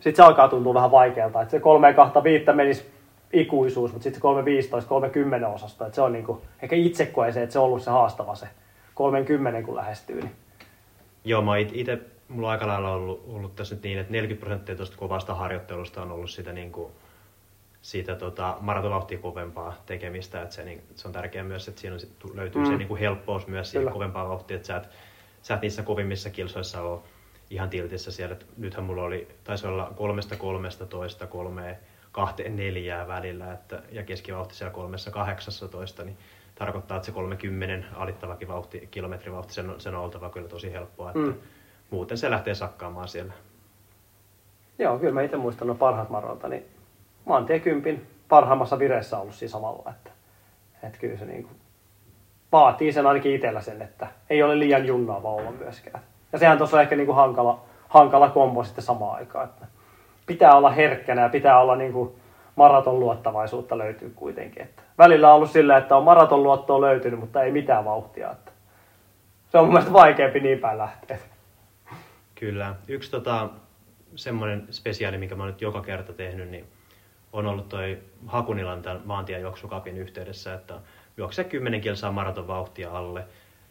sit se alkaa tuntua vähän vaikealta. Et se kolme kaksikymmentäviisi menisi ikuisuus, mutta sitten kolme viisitoista, kolme kymmenen osasta. Et se on niin kuin, ehkä itse koe se, että se on ollut se haastava se kolmekymmentä kun lähestyy. Niin. Joo, mä itse... Mulla on aika lailla ollut, ollut tässä nyt niin, että neljäkymmentä prosenttia tuosta kovasta harjoittelusta on ollut sitä, niin kuin, sitä tota, maratonvauhtia kovempaa tekemistä. Että se, niin, se on tärkeää myös, että siinä on, löytyy mm. se niin kuin helppous myös siihen kovempaan vauhtiin. Että sä et, sä et niissä kovimmissa kilsoissa ole ihan tiltissä siellä. Et nythän mulla oli, taisi olla kolmesta kolmesta toista, kolmeen, kahteen neljää välillä. Että, ja keskivauhti siellä kolmessa kahdeksassa toista. Niin tarkoittaa, että se kolmekymmenen alittavakin vauhti, kilometrivauhti, sen, sen on oltava kyllä tosi helppoa. Että, mm. muuten se lähtee sakkaamaan siellä. Joo, kyllä mä itse muistan no parhaat marralta, niin maantiekympin parhaimmassa vireessä ollut siinä samalla. Että, että kyllä se niin kuin vaatii sen ainakin itsellä sen, että ei ole liian junnaava olla myöskään. Ja sehän tuossa on ehkä niin kuin hankala, hankala kombo sitten samaan aikaan. Että pitää olla herkkänä ja pitää olla niin kuin maraton luottavaisuutta löytyy kuitenkin. Että välillä on ollut sillä, että on maraton luottoa löytynyt, mutta ei mitään vauhtia. Että se on mun mielestä vaikeampi niin päin lähteä. Kyllä. Yksi tota, semmoinen spesiaali, minkä mä oon nyt joka kerta tehnyt, niin on ollut toi Hakunilan maantiajuoksukapin yhteydessä, että juokse kymmenen kilsaa maratonvauhtia alle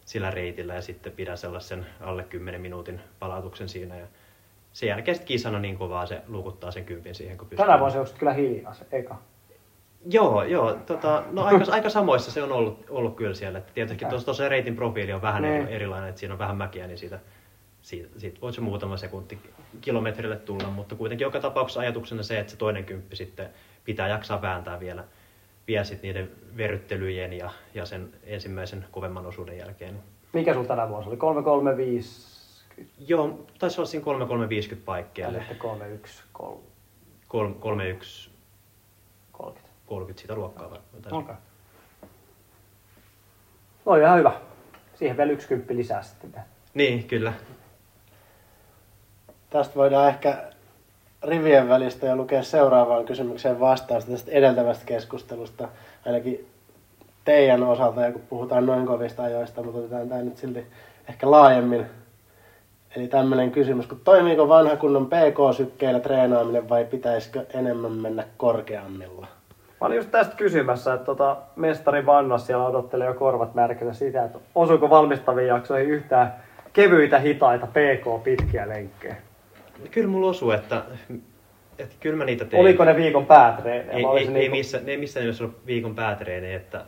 sillä reitillä ja sitten pidä sellaisen alle kymmenen minuutin palautuksen siinä. Ja sen jälkeen sitten kisana niin kovaa se lukuttaa sen kympin siihen, kun pystyy. Tänä vuonna se juokset kyllä hiljaa se eka. Joo, joo. Tota, no aika, aika samoissa se on ollut, ollut kyllä siellä. Et tietenkin tuossa reitin profiili on vähän ne. erilainen, että siinä on vähän mäkiä, niin siitä... Siitä, siitä voit se muutama sekunti kilometrille tulla, mutta kuitenkin joka tapauksessa ajatuksena se, että se toinen kymppi sitten pitää jaksaa vääntää vielä, vielä sitten niiden verryttelyjen ja, ja sen ensimmäisen kovemman osuuden jälkeen. Mikä sulla tänä vuonna oli? kolme kolme viisi? Joo, taisi olla siinä kolme kolme viisikymmentä paikkeelle. kolme yksi kolme. kolme yksi kolmekymmentä. kolmekymmentä siitä luokkaa. Okay. No ihan hyvä. Siihen vielä yksi kymppi lisää sitten. Niin, kyllä. Tästä voidaan ehkä rivien välistä ja lukea seuraavaan kysymykseen vastausta tästä edeltävästä keskustelusta, ainakin teidän osalta, ja kun puhutaan noin kovista ajoista, mutta otetaan tämä nyt silti ehkä laajemmin. Eli tämmöinen kysymys, kun toimiiko vanha kunnon pee koo-sykkeillä treenaaminen vai pitäisikö enemmän mennä korkeammilla? Mä olin just tästä kysymässä, että tota, mestari Vannas siellä odottelee jo korvat märkänä sitä, että osuuko valmistaviin jaksoihin yhtään kevyitä, hitaita, pk-pitkiä lenkkejä? Kyllä mulla osui, että, että kyllä mä niitä tein. Oliko ne viikon päätreenejä? Ei, ei, niin ei, kun... missä, ne ei missään nimessä ollut viikon päätreenejä, että,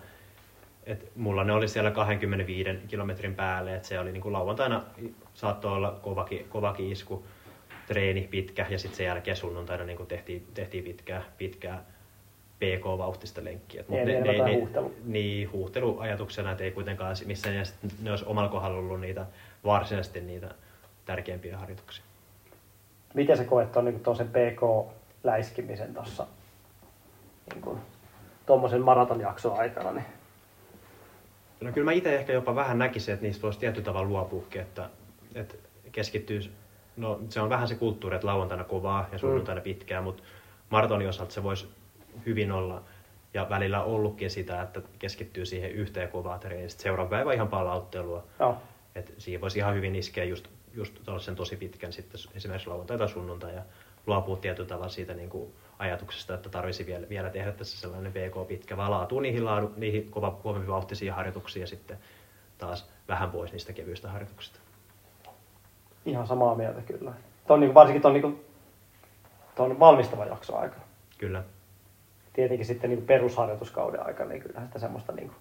että mulla ne oli siellä kaksikymmentäviisi kilometrin päälle, että se oli niin kuin lauantaina saattoi olla kovakin, kovakin isku, treeni pitkä ja sitten sen jälkeen sunnuntaina niin kuin tehtiin, tehtiin pitkää, pitkää pk-vauhtista lenkkiä. Mut ne, ne, ne, huuhtelu. Niin, huuhteluajatuksena, että ei kuitenkaan missään ne, ne olisi omalla kohdalla ollut niitä, varsinaisesti niitä tärkeimpiä harjoituksia. Miten sä koet tuon niin sen pk-läiskimisen tuossa niin tuommoisen maratonjakson aikana? Niin... No kyllä mä itse ehkä jopa vähän näkisin, että niistä voisi tietyllä tavalla luopuukin, että, että keskittyy. No se on vähän se kulttuuri, että lauantaina kovaa ja sunnuntaina pitkää, mutta maratonin osalta se voisi hyvin olla ja välillä ollutkin sitä, että keskittyy siihen yhteen kovaan treeniin. Sitten seuraava päivä ihan palauttelua. Oh. Et siihen voisi ihan hyvin iskeä just, just tuollaisen tosi pitkän sitten esimerkiksi lauantai tai sunnuntai ja luopuu tietyllä tavalla siitä niin kuin ajatuksesta, että tarvisi vielä, vielä tehdä tässä sellainen pk-pitkä, vaan laatuu niihin, laadu, niihin kova, kovempi vauhtisiin harjoituksiin ja sitten taas vähän pois niistä kevyistä harjoituksista. Ihan samaa mieltä kyllä. Ton, niin, varsinkin tuon niin, valmistavan jakson aikana. Kyllä. Tietenkin sitten niin, perusharjoituskauden aikana, niin kyllähän sitä semmoista niin,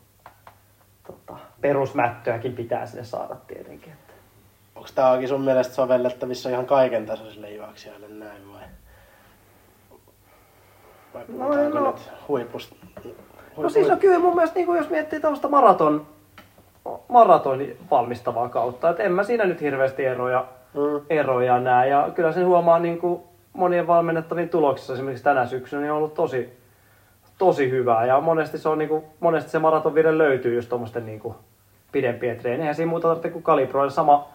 tota, perusmättöäkin pitää sinne saada tietenkin. Että. Onko tämä oikein sun mielestä sovellettavissa ihan kaiken tasoisille juoksijoille näin vai? Vai puhutaanko no, no. nyt huipusta? Huipu... No siis no kyllä mun mielestä, niin, jos miettii tällaista maraton, maratonin valmistavaa kautta, että en mä siinä nyt hirveästi eroja, mm. eroja näe. Ja kyllä sen huomaa niin kuin monien valmennettavien tuloksissa esimerkiksi tänä syksynä niin on ollut tosi, tosi hyvää. Ja monesti se, on, niin kuin, monesti se maratonvire löytyy just tuommoisten niin kuin pidempien treenien. Eihän siinä muuta tarvitse kuin kalibroida sama,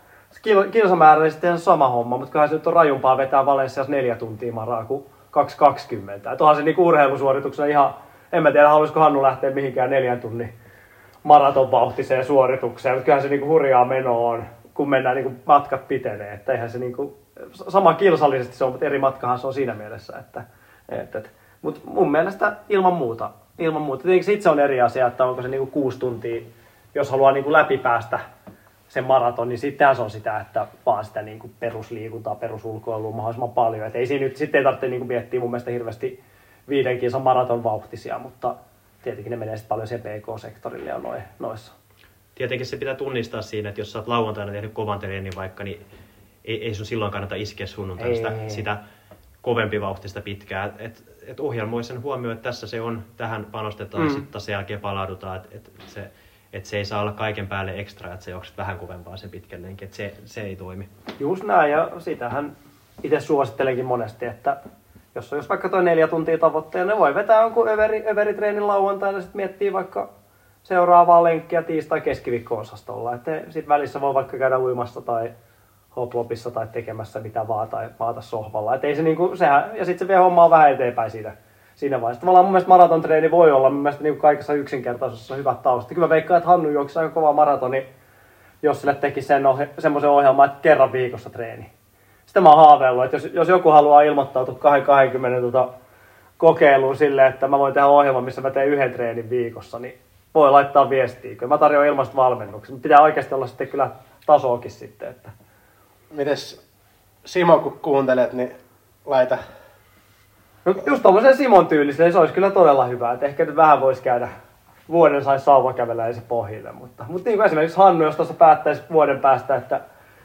kilsamääräisesti ihan sama homma, mutta kyllähän se nyt on rajumpaa vetää Valenciassa neljä tuntia maraa kuin kaksi kaksikymmentä. Että onhan se niin kuin urheilusuorituksena ihan, en mä tiedä haluaisiko Hannu lähteä mihinkään neljän tunnin maratonvauhtiseen suoritukseen, mutta kyllähän se niinku hurjaa meno on, kun mennään niinku matkat pitenee, että eihän se niinku, sama kilsallisesti se on, mutta eri matkahan se on siinä mielessä, että, että, että. Mutta mun mielestä ilman muuta, ilman muuta. Tietenkin se itse on eri asia, että onko se niinku kuusi tuntia, jos haluaa niinku läpipäästä sen maraton, niin sittenhän se on sitä, että vaan sitä niinku perusliikuntaa, perusulkoilua mahdollisimman paljon, et ei siinä nyt, sitten ei tarvitse niinku miettiä mun mielestä hirveästi viiden kilsan maratonvauhtisia, mutta tietenkin ne menee sitten paljon siihen pk-sektorille ja noissa. Tietenkin se pitää tunnistaa siinä, että jos sä oot lauantaina tehnyt kovan treenin vaikka, niin ei, ei sun silloin kannata iskeä sunnuntaina sitä, sitä kovempi vauhtista pitkään. Et, et ohjelmoi sen huomioon, että tässä se on, tähän panostetaan, mm. sitten sen jälkeen palaudutaan. Että et se, et se ei saa olla kaiken päälle ekstra, että se juokset vähän kovempaa sen pitkän lenkin. Että se, se ei toimi. Juuri näin, ja sitähän itse suosittelenkin monesti, että jos on jos vaikka toi neljä tuntia tavoitteena, ne voi vetää jonkun överi, överitreenin lauantaina ja sitten miettii vaikka seuraavaa lenkkiä tiistai- keskiviikko-osastolla. Sitten välissä voi vaikka käydä uimassa tai hoplopissa tai tekemässä mitä vaan tai maata sohvalla. Et ei se niinku, sehän, ja sitten se vie hommaa vähän eteenpäin siitä, siinä vaiheessa. Tavallaan mun mielestä maratontreeni voi olla mun mielestä niinku kaikessa yksinkertaisuudessa hyvä tausta. Kyllä mä veikkaan, että Hannu juoksisi aika kova maratoni, jos sille teki sen ohje, semmoisen ohjelman, että kerran viikossa treeni. Sitä mä oon haaveillut, että jos, jos joku haluaa ilmoittautua kaksikymmentä tuota, kokeiluun silleen, että mä voin tehdä ohjelman, missä mä teen yhden treenin viikossa, niin voi laittaa viestiä, kun mä tarjoan ilmaista valmennuksia. Pitää oikeasti olla sitten kyllä tasoakin sitten. Että. Mites Simo, kun kuuntelet, niin laita. No just tommoseen Simon tyyliselle, se olisi kyllä todella hyvä. Että ehkä nyt vähän voisi käydä vuoden saisi sauvakäveläisen se pohjille. Mutta, mutta niin kuin esimerkiksi Hannu, jos tuossa päättäisi vuoden päästä, että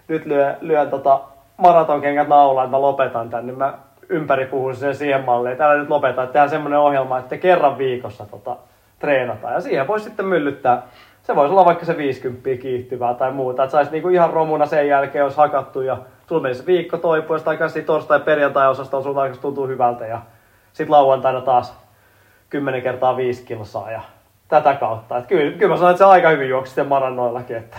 nyt lyön, lyön tota... maratonkengät naulaa, että mä lopetan tän, niin mä ympäri puhun sen siihen malliin, että älä nyt lopeta, että tehdään semmoinen ohjelma, että kerran viikossa tota, treenataan. Ja siihen voisi sitten myllyttää, se voisi olla vaikka se viisikymmentä kiihtyvää tai muuta, että saisi niinku ihan romuna sen jälkeen, jos hakattu ja sulla menisi viikko toipua, tai käsi torstai perjantai osastoon sulla aikaisesti tuntuu hyvältä ja sit lauantaina taas kymmenen kertaa viisi kilsaa ja tätä kautta. Että kyllä, kyllä mä sanon, että se aika hyvin juoksi sitten marannoillakin, että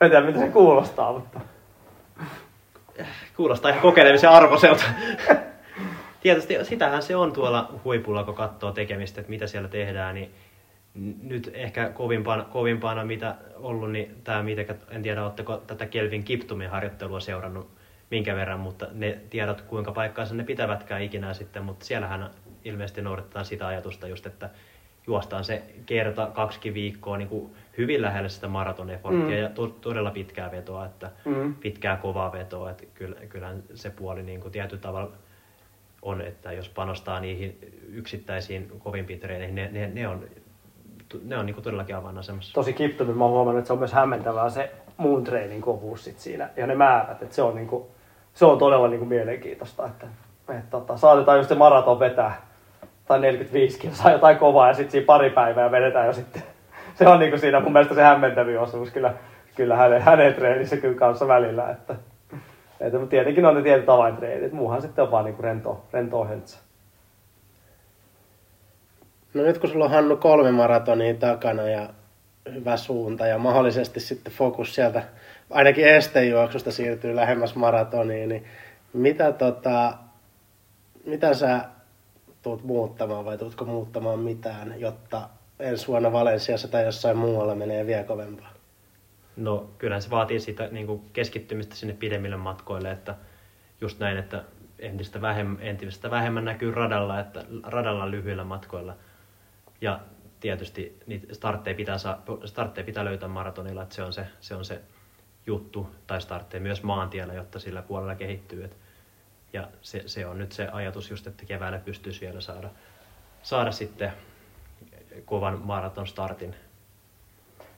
en tiedä, mitä se kuulostaa, mutta... Kuulostaa ihan kokeilemisen arvoiselta. Tietysti sitähän se on tuolla huipulla, kun katsoo tekemistä, että mitä siellä tehdään, niin nyt ehkä kovimpana, kovimpana mitä ollut, niin tämä, en tiedä, oletteko tätä Kelvin Kiptumin harjoittelua seurannut minkä verran, mutta ne tiedot, kuinka paikkaansa ne pitävätkään ikinä sitten, mutta siellähän ilmeisesti noudatetaan sitä ajatusta just, että juostaan se kerta, kaksikin viikkoa niin kuin hyvin lähellä sitä maratoneforttia mm. ja to, todella pitkää vetoa, että mm. pitkää kovaa vetoa. Että kyllähän se puoli niin kuin tietyllä tavalla on, että jos panostaa niihin yksittäisiin kovimpiin treeneihin, ne, ne, ne on, ne on niin kuin todellakin avainasemassa. Tosi kiptoinen. Mä oon huomannut, että se on myös hämmentävää se muun treenin kovuus sit siinä ja ne määrät. Että se, on niin kuin, se on todella niin kuin mielenkiintoista, että, että, että saatetaan just se maraton vetää. Tai neljäkymmentäviisi kiloa saa jotain kovaa ja sitten siinä pari päivää ja vedetään jo sitten. Se on niinku siinä mun mielestä se hämmentävin osuus kyllä, kyllä hänen, hänen treenissä kyllä kanssa välillä. Että, että tietenkin on ne tietyt avaintreenit. Muuhan sitten on vaan niinku rentoa rento höntsä. No nyt kun sulla on Hannu kolme maratonia takana ja hyvä suunta ja mahdollisesti sitten fokus sieltä ainakin estejuoksusta siirtyy lähemmäs maratoniin, niin mitä, tota, mitä sä tuut muuttamaan vai tuutko muuttamaan mitään, jotta ensi vuonna Valensiassa tai jossain muualla menee vielä kovempaa? No kyllähän se vaatii sitä niin kuin keskittymistä sinne pidemmille matkoille, että just näin, että entistä vähemmän, entistä vähemmän näkyy radalla, että radalla lyhyillä matkoilla. Ja tietysti niitä startteja pitää, saa, startteja pitää löytää maratonilla, että se on se, se on se juttu, tai startteja myös maantiellä, jotta sillä puolella kehittyy. Että ja se, se on nyt se ajatus just, että keväällä pystyisi vielä saada, saada sitten kovan maraton startin.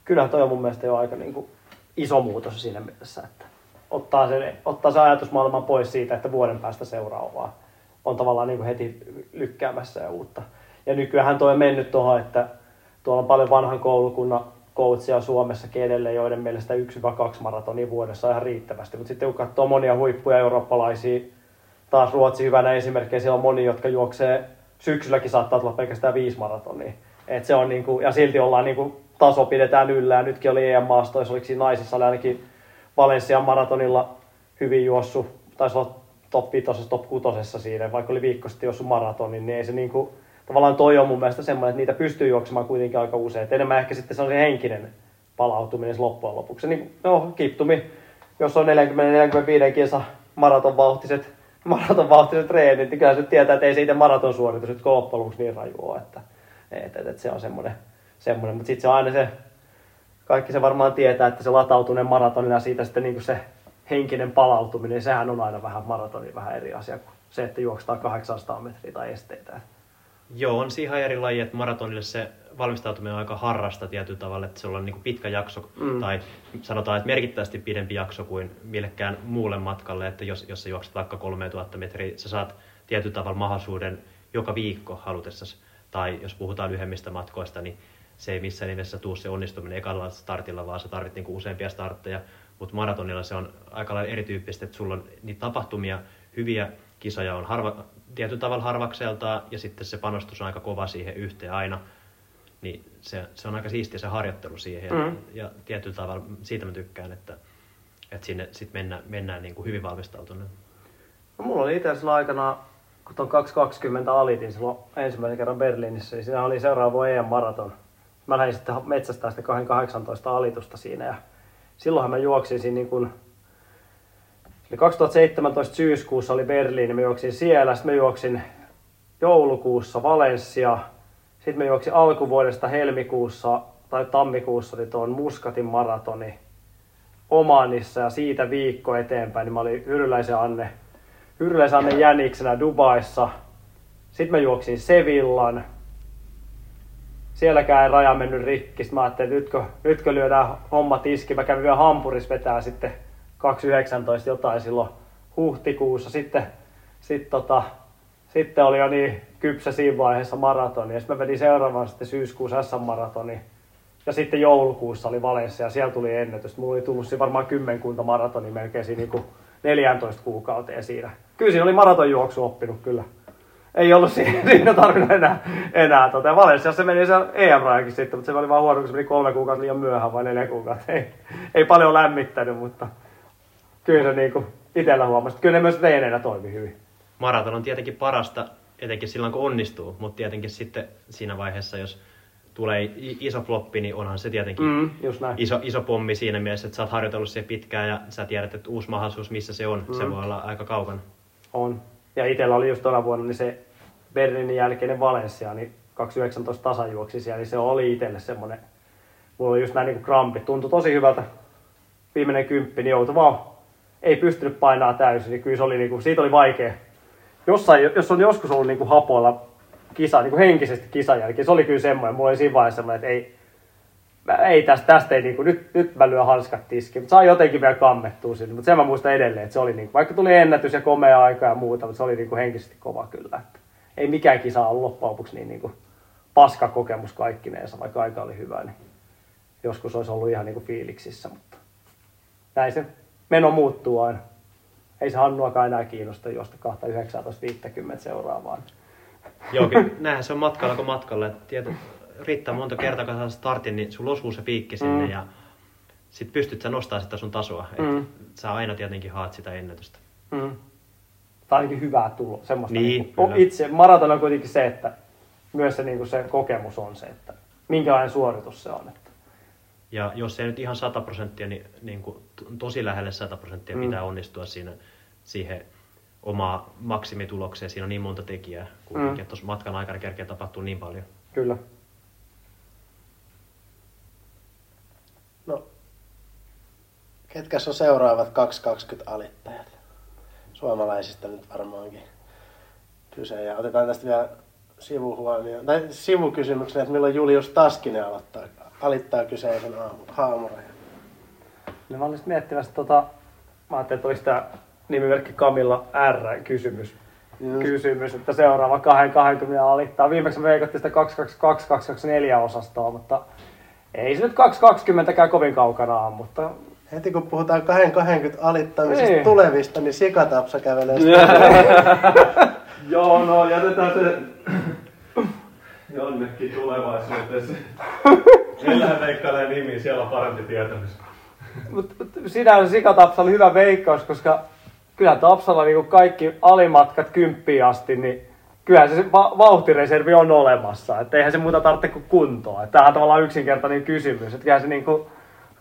Kyllähän toi on mun mielestä jo aika niin kuin iso muutos siinä mielessä, että ottaa se, ottaa se ajatusmaailman pois siitä, että vuoden päästä seuraavaa on tavallaan niin kuin heti lykkäämässä ja uutta. Ja nykyäänhän toi on mennyt tuohon, että tuolla on paljon vanhan koulukunnan coachia Suomessa kenelle, joiden mielestä yksi vai kaksi maratonia vuodessa on ihan riittävästi. Mutta sitten kun katsoo monia huippuja eurooppalaisia, taas Ruotsi hyvänä esimerkkejä, siellä on moni, jotka juoksee, syksylläkin saattaa tulla pelkästään viisi maratonia. Et se on niinku, ja silti ollaan niinku, taso pidetään yllä, ja nytkin oli E M-maastoissa, oliko siinä naisissa, oli ainakin Valensian maratonilla hyvin juossut, taisi olla top viitosessa, top kutosessa siinä, vaikka oli viikko sitten juossut maratonin, niin ei se niinku, tavallaan toi on mun mielestä semmoinen, että niitä pystyy juoksemaan kuitenkin aika usein, et enemmän ehkä sitten se on se henkinen palautuminen loppujen lopuksi. Niin, no, kiptumi, jos on neljäkymmentä neljäkymmentäviisi kilsa maratonvauhtiset, maratonvauhtiset treenit, niin kyllä se tietää, että ei se itse maratonsuoritus nyt loppujen niin raju ole, että, että, että, että se on semmoinen, semmoinen. Mutta sitten se on aina se, kaikki se varmaan tietää, että se latautuneen maratonina siitä sitten niin kuin se henkinen palautuminen, sehän on aina vähän maratoni vähän eri asia kuin se, että juokstaan kahdeksansataa metriä tai esteitä. Joo, on siinä eri laji, että maratonille se valmistautuminen on aika harrasta tietyllä tavalla, että se on niin kuin pitkä jakso, mm. tai sanotaan, että merkittävästi pidempi jakso kuin millekään muulle matkalle, että jos, jos sä juokset vaikka kolmetuhatta metriä, sä saat tietyllä tavalla mahdollisuuden joka viikko halutessasi, tai jos puhutaan lyhyemmistä matkoista, niin se ei missään nimessä tule se onnistuminen ekalla startilla, vaan sä tarvit niin kuin useampia startteja, mutta maratonilla se on aika lailla erityyppistä, että sulla on niitä tapahtumia, hyviä kisoja on harva, tietyllä tavalla harvakseltaan, ja sitten se panostus on aika kova siihen yhteen aina, niin se, se on aika siistiä se harjoittelu siihen, ja, mm. ja tietyllä tavalla siitä mä tykkään, että, että sinne sit mennään, mennään niin kuin hyvin valmistautuneen. No, mulla oli itse silloin aikanaan, kun ton kaksituhattakaksikymmentä alitin silloin ensimmäisen kerran Berliinissä, niin siinä oli seuraava E M-maraton. Mä lähdin sitten metsästään sitä kaksituhattakahdeksantoista alitusta siinä, ja silloinhan mä juoksin siinä niin kuin eli kaksituhattaseitsemäntoista syyskuussa oli Berliini, mä juoksin siellä, sitten mä juoksin joulukuussa Valencia, sitten mä juoksin alkuvuodesta helmikuussa tai tammikuussa oli tuon Muskatin maratoni Omanissa ja siitä viikko eteenpäin, niin mä olin Hyryläisen Anne, Hyryläisen Anne jäniksenä Dubaissa, sitten mä juoksin Sevillan, sielläkään ei raja mennyt rikki, sitten mä ajattelin, että nytkö, nytkö lyödään homma tiski, mä kävin vielä Hampurissa vetää sitten kaksituhattayhdeksäntoista jotain silloin huhtikuussa, sitten, sit tota, sitten oli jo niin kypsä siinä vaiheessa maratoni, ja sitten mä vedin seuraavan sitten syyskuussa S-maratoni, ja sitten joulukuussa oli Valencia, ja siellä tuli ennätys. Mulla oli tullut siinä varmaan kymmenkunta maratoni melkein siinä niin neljätoista kuukauteen siinä. Kyllä siinä oli maratonjuoksu oppinut kyllä. Ei ollut siinä tarvinnut enää. enää tota. Valensiassa se meni siellä E M-rajakin sitten, mutta se oli vaan huono, kun se meni kolme kuukautta liian myöhään vai neljä kuukautta. Ei, ei paljon lämmittänyt, mutta kyllä se niinku itsellä huomasi, että kyllä ne myös treeneinä toimi hyvin. Maraton on tietenkin parasta, etenkin silloin kun onnistuu, mutta tietenkin sitten siinä vaiheessa, jos tulee iso floppi, niin onhan se tietenkin mm, iso, iso pommi siinä mielessä, että sä oot harjoitellut siihen pitkään ja sä tiedät, että uusi mahdollisuus, missä se on, mm. se voi olla aika kaukana. On. Ja itsellä oli just tuona vuonna niin se Berliinin jälkeinen Valencia, niin kaksi yhdeksäntoista tasajuoksisia, niin se oli itselle semmoinen, mulla oli just näin niin kuin krampit, tuntui tosi hyvältä, viimeinen kymppi, niin joutui vaan, ei pystynyt painaa täysin, niin kyllä se oli, niin kuin, siitä oli vaikea. Jossain, jos on joskus ollut niin kuin hapoilla kisa, niin kuin henkisesti kisan jälkeen, se oli kyllä semmoinen, mulla oli siinä vaiheessa semmoinen, että ei, ei tästä, tästä ei, niin kuin, nyt, nyt mä lyön hanskat tiskiin, mutta saa jotenkin vielä kammettua sinne, mutta sen mä muistan edelleen, että se oli, niin kuin, vaikka tuli ennätys ja komea aika ja muuta, mutta se oli niin kuin henkisesti kova kyllä, että ei mikään kisa ollut loppujen lopuksi niin, niin kuin paska kokemus kaikkineensa, vaikka aika oli hyvä, niin joskus olisi ollut ihan niin kuin fiiliksissä, mutta näin se meno muuttuu aina. Ei se Hannuakaan enää kiinnosta juosta kahta yhdeksäntoista viisikymmentä seuraavaan. Joo, kyllä näinhän se on matkalla kuin matkalla. Tietysti riittää monta kertaa, kun saa startin, niin sulla osuu se piikki sinne mm. ja sit pystyt sä nostamaan sitä sun tasoa. Mm. Et sä aina tietenkin haat sitä ennätystä. Mm. Tai ainakin hyvää tuloa. Niin, niin itse maraton on kuitenkin se, että myös se, niin kuin se kokemus on se, että minkälainen suoritus se on. Että. Ja jos ei nyt ihan sata prosenttia, niin, niin kuin tosi lähelle sata prosenttia mm. pitää onnistua siinä siihen omaan maksimitulokseen. Siinä on niin monta tekijää, kuitenkin, mm. että tuossa matkan aikana kerkeä tapahtuu niin paljon. Kyllä. No, ketkä on seuraavat kaksisataakaksikymmentä alittajat? Suomalaisista nyt varmaankin kyse. Ja otetaan tästä vielä sivuhuomioon, tai sivukysymyksenä, että milloin Julius Taskinen aloittaa, alittaa kyseisen haamurajan. No mä olin sitten miettimässä, tota, mä ajattelin, että olisi tämä nimimerkki Camilla R-kysymys. Just. Kysymys, että seuraava kaksi kaksikymmentä alittaa. Viimeksi me veikattiin sitä kaksi kaksikymmentäkaksi kaksi kaksikymmentäneljä osastoa, mutta ei se nyt kaksi kaksikymmentäkään kovin kaukana on, mutta heti kun puhutaan kaksi kaksikymmentä alittamisesta ei. Tulevista, niin sikatapsa kävelee sitä. Joo, no jätetään se jonnekin tulevaisuuteen. Meillähän veikkailee nimi, siellä on parempi tietämys. Mut, mut sinänsä sikatapsa oli hyvä veikkaus, koska kyllähän Tapsalla niin kaikki alimatkat kymppiin asti, niin kyllähän se va- vauhtireservi on olemassa. Et eihän se muuta tarvitse kuin kuntoa. Et tämähän on tavallaan yksinkertainen kysymys. Et kyllähän se niin kuin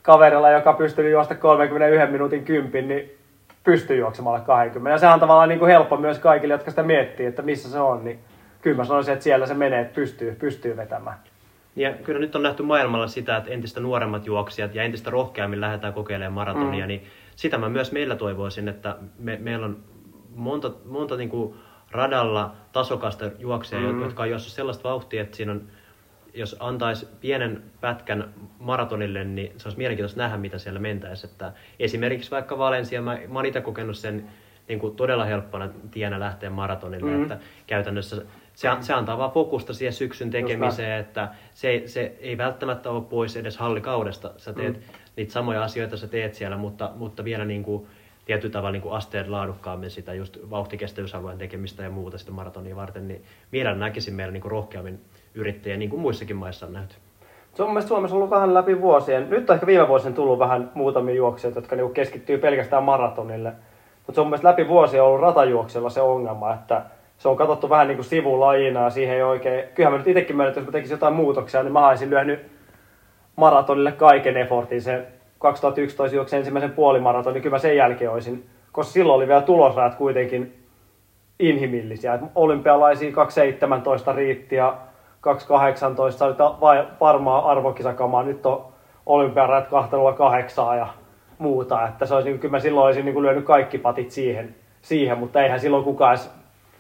kaverilla, joka pystyy juosta kolmekymmentäyhden minuutin kympin, niin pystyy juoksemalla kaksikymmentä. Ja sehän on tavallaan niin kuin helppo myös kaikille, jotka sitä miettii, että missä se on. Niin kyllä mä sanoisin, että siellä se menee, että pystyy, pystyy vetämään. Ja kyllä nyt on nähty maailmalla sitä, että entistä nuoremmat juoksijat ja entistä rohkeammin lähdetään kokeilemaan maratonia. Mm. Niin sitä mä myös meillä toivoisin, että me, meillä on monta, monta niin kuin radalla tasokasta juoksijaa, mm. jotka on juossut sellaista vauhtia, että siinä on, jos antaisi pienen pätkän maratonille, niin se olisi mielenkiintoista nähdä, mitä siellä mentäisi. Että esimerkiksi vaikka Valencia, mä, mä oon itse kokenut sen niin kuin todella helppona tienä lähteä maratonille. Mm-hmm. Että käytännössä se, se antaa vaan fokusta siihen syksyn tekemiseen, että se, se ei välttämättä ole pois edes hallikaudesta. Sä teet mm-hmm. niitä samoja asioita, sä teet siellä, mutta, mutta vielä niin kuin tietyllä tavalla niin kuin asteet laadukkaammin sitä just vauhtikestävyysalueen tekemistä ja muuta sitä maratonia varten, niin vielä näkisin meillä niin kuin rohkeammin yrittäjiä, niin kuin muissakin maissa on nähty. Se on mun mielestä Suomessa ollut vähän läpi vuosien. Nyt on ehkä viime vuosien tullut vähän muutamia juoksijoita, jotka niinku keskittyy pelkästään maratonille. Mutta se on mun mielestä läpi vuosien ollut ratajuoksella se ongelma, että se on katsottu vähän niinku sivulajina ja siihen ei oikein. Kyllähän mä nyt itsekin myönnän, että jos mä tekisin jotain muutoksia, niin mä olisin lyönyt maratonille kaiken effortin. Se kaksituhattayksitoista juoksi ensimmäisen puolimaraton, niin kyllä mä sen jälkeen olisin. Koska silloin oli vielä tulosrajat kuitenkin inhimillisiä. Et olympialaisia kaksi seitsemäntoista riitti ja kaksi kahdeksantoista se oli varmaa arvokisakamaa, nyt on olympiarajat kaksi nolla kahdeksan ja muuta, että se olisi, niin kyllä mä silloin olisin niin kuin lyönyt kaikki patit siihen, siihen, mutta eihän silloin kukaan edes,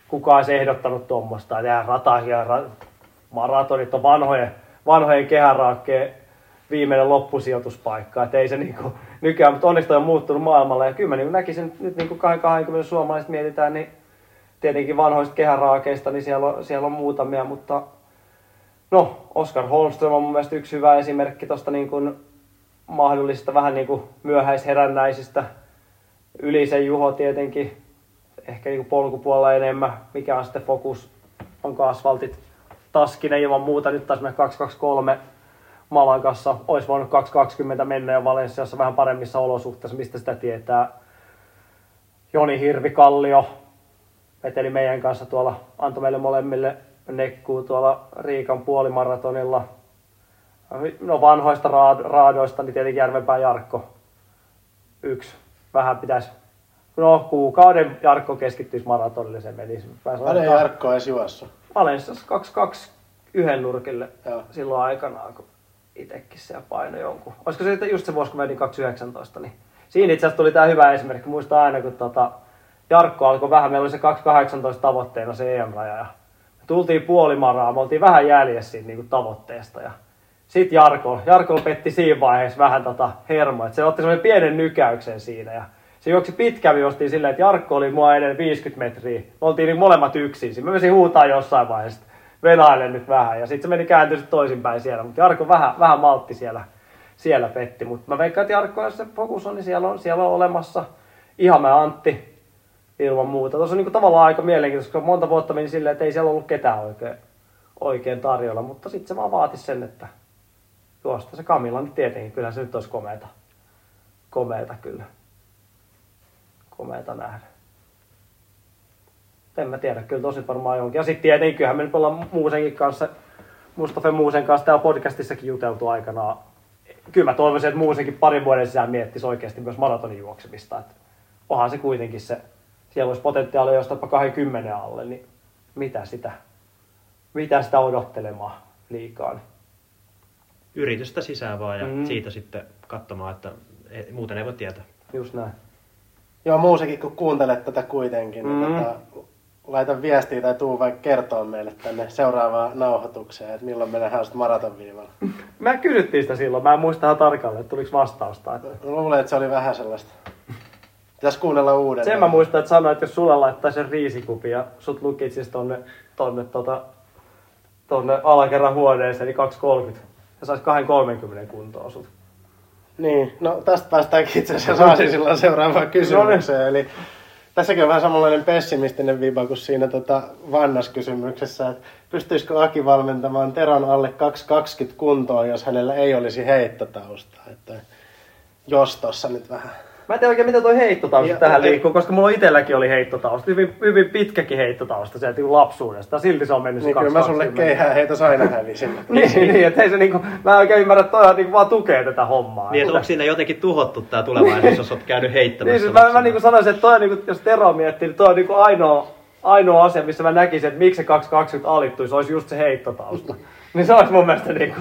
kukaan edes ehdottanut tuommoista, että eihän rataisia, ra- maratonit on vanhojen, vanhojen kehäraakeen viimeinen loppusijoituspaikka, että ei se niin kuin nykyään, mutta onneksi on muuttunut maailmalla ja kyllä mä niin näkisin nyt niin kuin kaksikymmentä suomalaiset mietitään, niin tietenkin vanhoista kehäraakeista, niin siellä on, siellä on muutamia, mutta no, Oskar Holmström on mun mielestä yksi hyvä esimerkki tuosta niin kuin mahdollisista vähän niin kuin myöhäisherännäisistä. Ylisen Juho tietenkin, ehkä niin kuin polkupuolella enemmän, mikä on sitten fokus, onko asfaltit Taskinen ilman muuta. Nyt taas mennä kaksi kaksikymmentäkolme Malagassa, olisi voinut kaksi kaksikymmentä mennä jo Valensiassa vähän paremmissa olosuhteissa, mistä sitä tietää. Joni Hirvikallio veteli meidän kanssa tuolla, antoi meille molemmille nekkuu tuolla Riikan puolimaratonilla. No vanhoista raad- raadoista, niin tietenkin Järvenpää Jarkko yksi. Vähän pitäisi, no kuukauden Jarkko keskittyisi maratonille, se menisi. Paljon Jarkko on edes juossa? Valensiassa yhden nurkille Joo. silloin aikanaan, kun itsekin siellä painoi jonkun. Olisiko se just se vuosi, kun menin kaksituhattayhdeksäntoista, niin siinä itse asiassa tuli tämä hyvä esimerkki. Muistan aina, kun tota Jarkko alkoi vähän, meillä oli se kaksituhattakahdeksantoista tavoitteena se E M-raja. Ja me tultiin puolimaraa, me oltiin vähän jäljessä siitä niin kuin tavoitteesta. Ja sitten Jarko, Jarko petti siinä vaiheessa vähän tota hermoa. Se otti semmoinen pienen nykäyksen siinä. Ja se juoksi pitkä viostiin silleen, että Jarkko oli mua ennen viisikymmentä metriä. Me oltiin niin molemmat yksin. Mä menin huutaa jossain vaiheessa, venäile nyt vähän. Ja sitten se meni kääntyä toisinpäin siellä. Mutta Jarkko vähän, vähän maltti siellä, siellä petti. Mutta mä veikkaan, että Jarkko, jos se fokus on, niin siellä on, siellä on olemassa Ihamäe Antti ilman muuta. Tuossa on niin kuin tavallaan aika mielenkiintoista, koska monta vuotta meni silleen, että ei siellä ollut ketään oikein, oikein tarjolla. Mutta sitten se vaan vaatisi sen, että tuosta se Camilla nyt tietenkin. Kyllähän se nyt olisi komeeta. Komeeta kyllä. Komeeta nähdä. En mä tiedä, kyllä tosi varmaan jonkin. Ja sitten tietenkin, kyllähän me nyt ollaan Muusenkin kanssa, Mustafa Muusen kanssa täällä podcastissakin juteltu aikanaan. Kyllä mä toivoisin, että Muusenkin parin vuoden sisään miettisi oikeasti myös maratonin juoksemista. Et onhan se kuitenkin se, siellä olisi potentiaalia jostapa kaksikymmentä alle, niin mitä sitä, mitä sitä odottelemaan liikaa. Niin. Yritystä sisään vaan ja mm. siitä sitten katsomaan, että ei, muuten ei voi tietää. Just näin. Joo, Muusenkin kun kuuntelet tätä kuitenkin, mm. niin tätä, laita viestiä tai tuu vaikka kertoa meille tänne seuraavaan nauhoitukseen, että milloin me nähdään sitten maratonviivalla. Mä kysyttiin sitä silloin, mä en muista tarkalleen, että tuliko vastausta. Että... Luulen, että se oli vähän sellaista. Pitäisi kuunnella uudelleen. Sen mä muistan, että sanoin, että jos sulla laittaisi sen riisikupi ja sut lukitsis tonne, tonne, tota, tonne alakerran huoneeseen, niin kaksi kolmekymmentä. Ja sais kaksi kolmekymmentä kuntoon sut. Niin, no tästä päästäänkin itse asiassa aasisillaan seuraavaan kysymykseen. Eli tässäkin on vähän samanlainen pessimistinen viiva kuin siinä tota Vannas-kysymyksessä, että pystyisikö Aki valmentamaan Teron alle kaksi kaksikymmentä kuntoon, jos hänellä ei olisi heittotaustaa, että jos tossa nyt vähän. Mä en tiedä oikein, mitä toi heittotausta ja, tähän liikkuu, ei, koska mulla itselläkin oli heittotausta, hyvin, hyvin pitkäkin heittotausta sieltä niin lapsuudesta, silti se on mennyt niin, kaksi kaksikymmentä. Kyllä mä sulle keihään heitos aina hävisin. niin, niin, ettei se niinku, mä en oikein ymmärrä, että toihan niinku vaan tukee tätä hommaa. Niin, että onko siinä jotenkin tuhottu tää tulevaisuus, jos oot käynyt heittämässä? Niin, siis mä, mä niinku sanoisin, että toi on niinku, jos Tero miettii, niin toi on niinku ainoa, ainoa asia, missä mä näkisin, että miksi se kaksi kaksikymmentä alittuisi, olisi just se heittotausta. Niin se olisi mun mielestä niinku,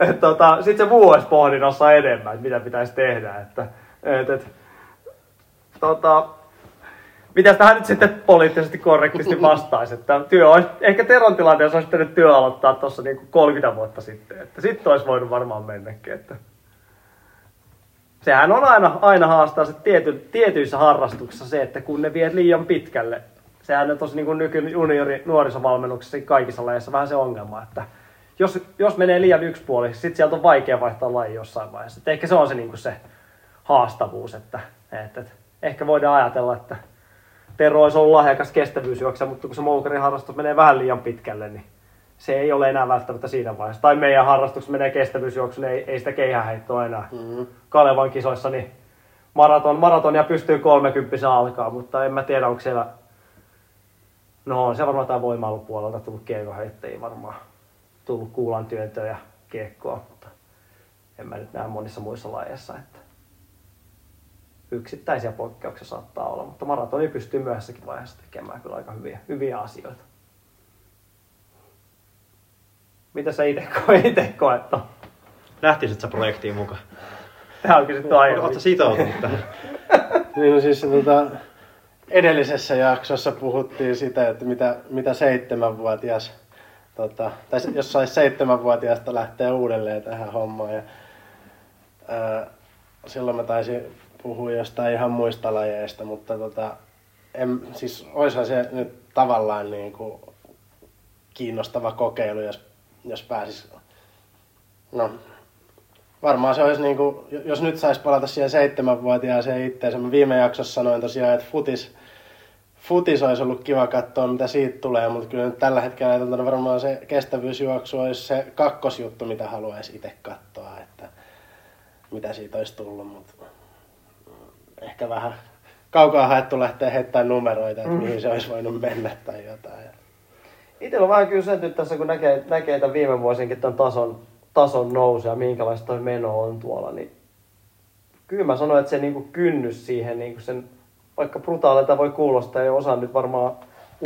että tota, sit se muu olisi pohdinnassa enemmän, että mitä pitäisi tehdä, että Et, et, tota, mitäs tähän nyt sitten poliittisesti korrektisti vastaisi, että työ olisi, ehkä Teron tilanteessa olisi pitänyt työ aloittaa tuossa niinku kolmekymmentä vuotta sitten, että sitten olisi voinut varmaan mennäkin, että sehän on aina, aina haastaa se tiety, tietyissä harrastuksissa se, että kun ne viet liian pitkälle, sehän on tosi niinku nykyjuniori nuorisovalmennuksessa kaikissa lajeissa vähän se ongelma, että jos, jos menee liian yksipuolisesti, sitten sieltä on vaikea vaihtaa laji jossain vaiheessa, että ehkä se on se niinku se haastavuus, että, että, että ehkä voidaan ajatella, että Tero olisi ollut lahjakas kestävyysjuoksa, mutta kun se moukarin harrastus menee vähän liian pitkälle, niin se ei ole enää välttämättä siinä vaiheessa. Tai meidän harrastuksessa menee kestävyysjuoksu, niin ei, ei sitä keihäheittoa enää. Mm-hmm. Kalevan kisoissa niin maraton, maratonia pystyy kolmekymmentä alkaa, mutta en mä tiedä, onko siellä... No on se varmaan tämän voimailupuolelta tullut kiekoheittäjiä varmaan, tullut kuulan työntöä ja kiekkoa, mutta en mä nyt näe monissa muissa lajeissa, että... Yksittäisiä poikkeuksia saattaa olla, mutta maratoni pystyy myöhässäkin vaiheessa tekemään kyllä aika hyviä, hyviä asioita. Mitä sä ite koet? Ite koet on? Lähtisit sä projektiin mukaan? Tää on kysytty aiemmin. Oletko sitoutunut tähän? Niin, no siis tuota, edellisessä jaksossa puhuttiin sitä, että mitä, mitä seitsemänvuotias, tota, tai jos sais seitsemänvuotiaasta lähtee uudelleen tähän hommaan. Ja, ää, silloin mä taisin... Puhuin jostain ihan muista lajeista, mutta tota, en, siis olisihan se nyt tavallaan niin kuin kiinnostava kokeilu, jos, jos pääsis. No, varmaan se olisi, niin kuin, jos nyt saisi palata siihen seitsemänvuotiaaseen itteensä. Mä viime jaksossa sanoin tosiaan, että futis, futis olisi ollut kiva katsoa, mitä siitä tulee, mutta kyllä nyt tällä hetkellä varmaan se kestävyysjuoksu olisi se kakkosjuttu, mitä haluaisi itse katsoa, että mitä siitä olisi tullut. Mutta... Ehkä vähän kaukaa haettu lähteä heittämään numeroita, että mihin se olisi voinut mennä tai jotain. Itsellä on vähän kysytty tässä, kun näkee, näkee tämän viime vuosinkin tämän tason, tason nousu ja minkälaista toi meno on tuolla, niin kyllä mä sanoin, että se niin kuin kynnys siihen, niin kuin sen, vaikka brutaalilta voi kuulostaa ja osa nyt varmaan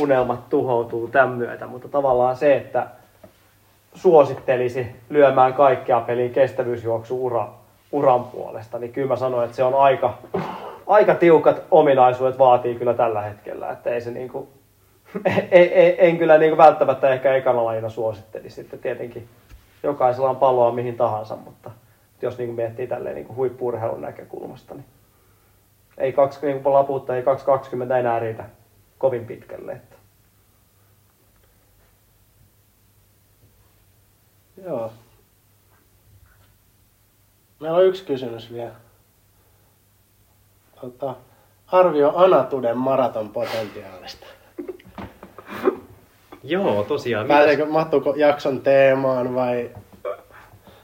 unelmat tuhoutuu tämän myötä, mutta tavallaan se, että suosittelisi lyömään kaikkea peliin kestävyysjuoksu-uran uran puolesta, niin kyllä mä sanoin, että se on aika, aika tiukat ominaisuudet vaatii kyllä tällä hetkellä, että ei se niin kuin, en kyllä niin kuin välttämättä ehkä ekana lajina suosittelisi, sitten tietenkin jokaisella on palloa mihin tahansa, mutta jos niin kuin miettii tälleen niin kuin huippu-urheilun näkökulmasta, niin ei kaksi, niin kuin lapuutta, ei kaksi kaksikymmentä enää riitä kovin pitkälle. Että. Joo. Meillä on yksi kysymys vielä. Tota, arvio Anatuden maraton potentiaalista. Joo, tosiaan. Pääseekö, mahtuuko jakson teemaan vai...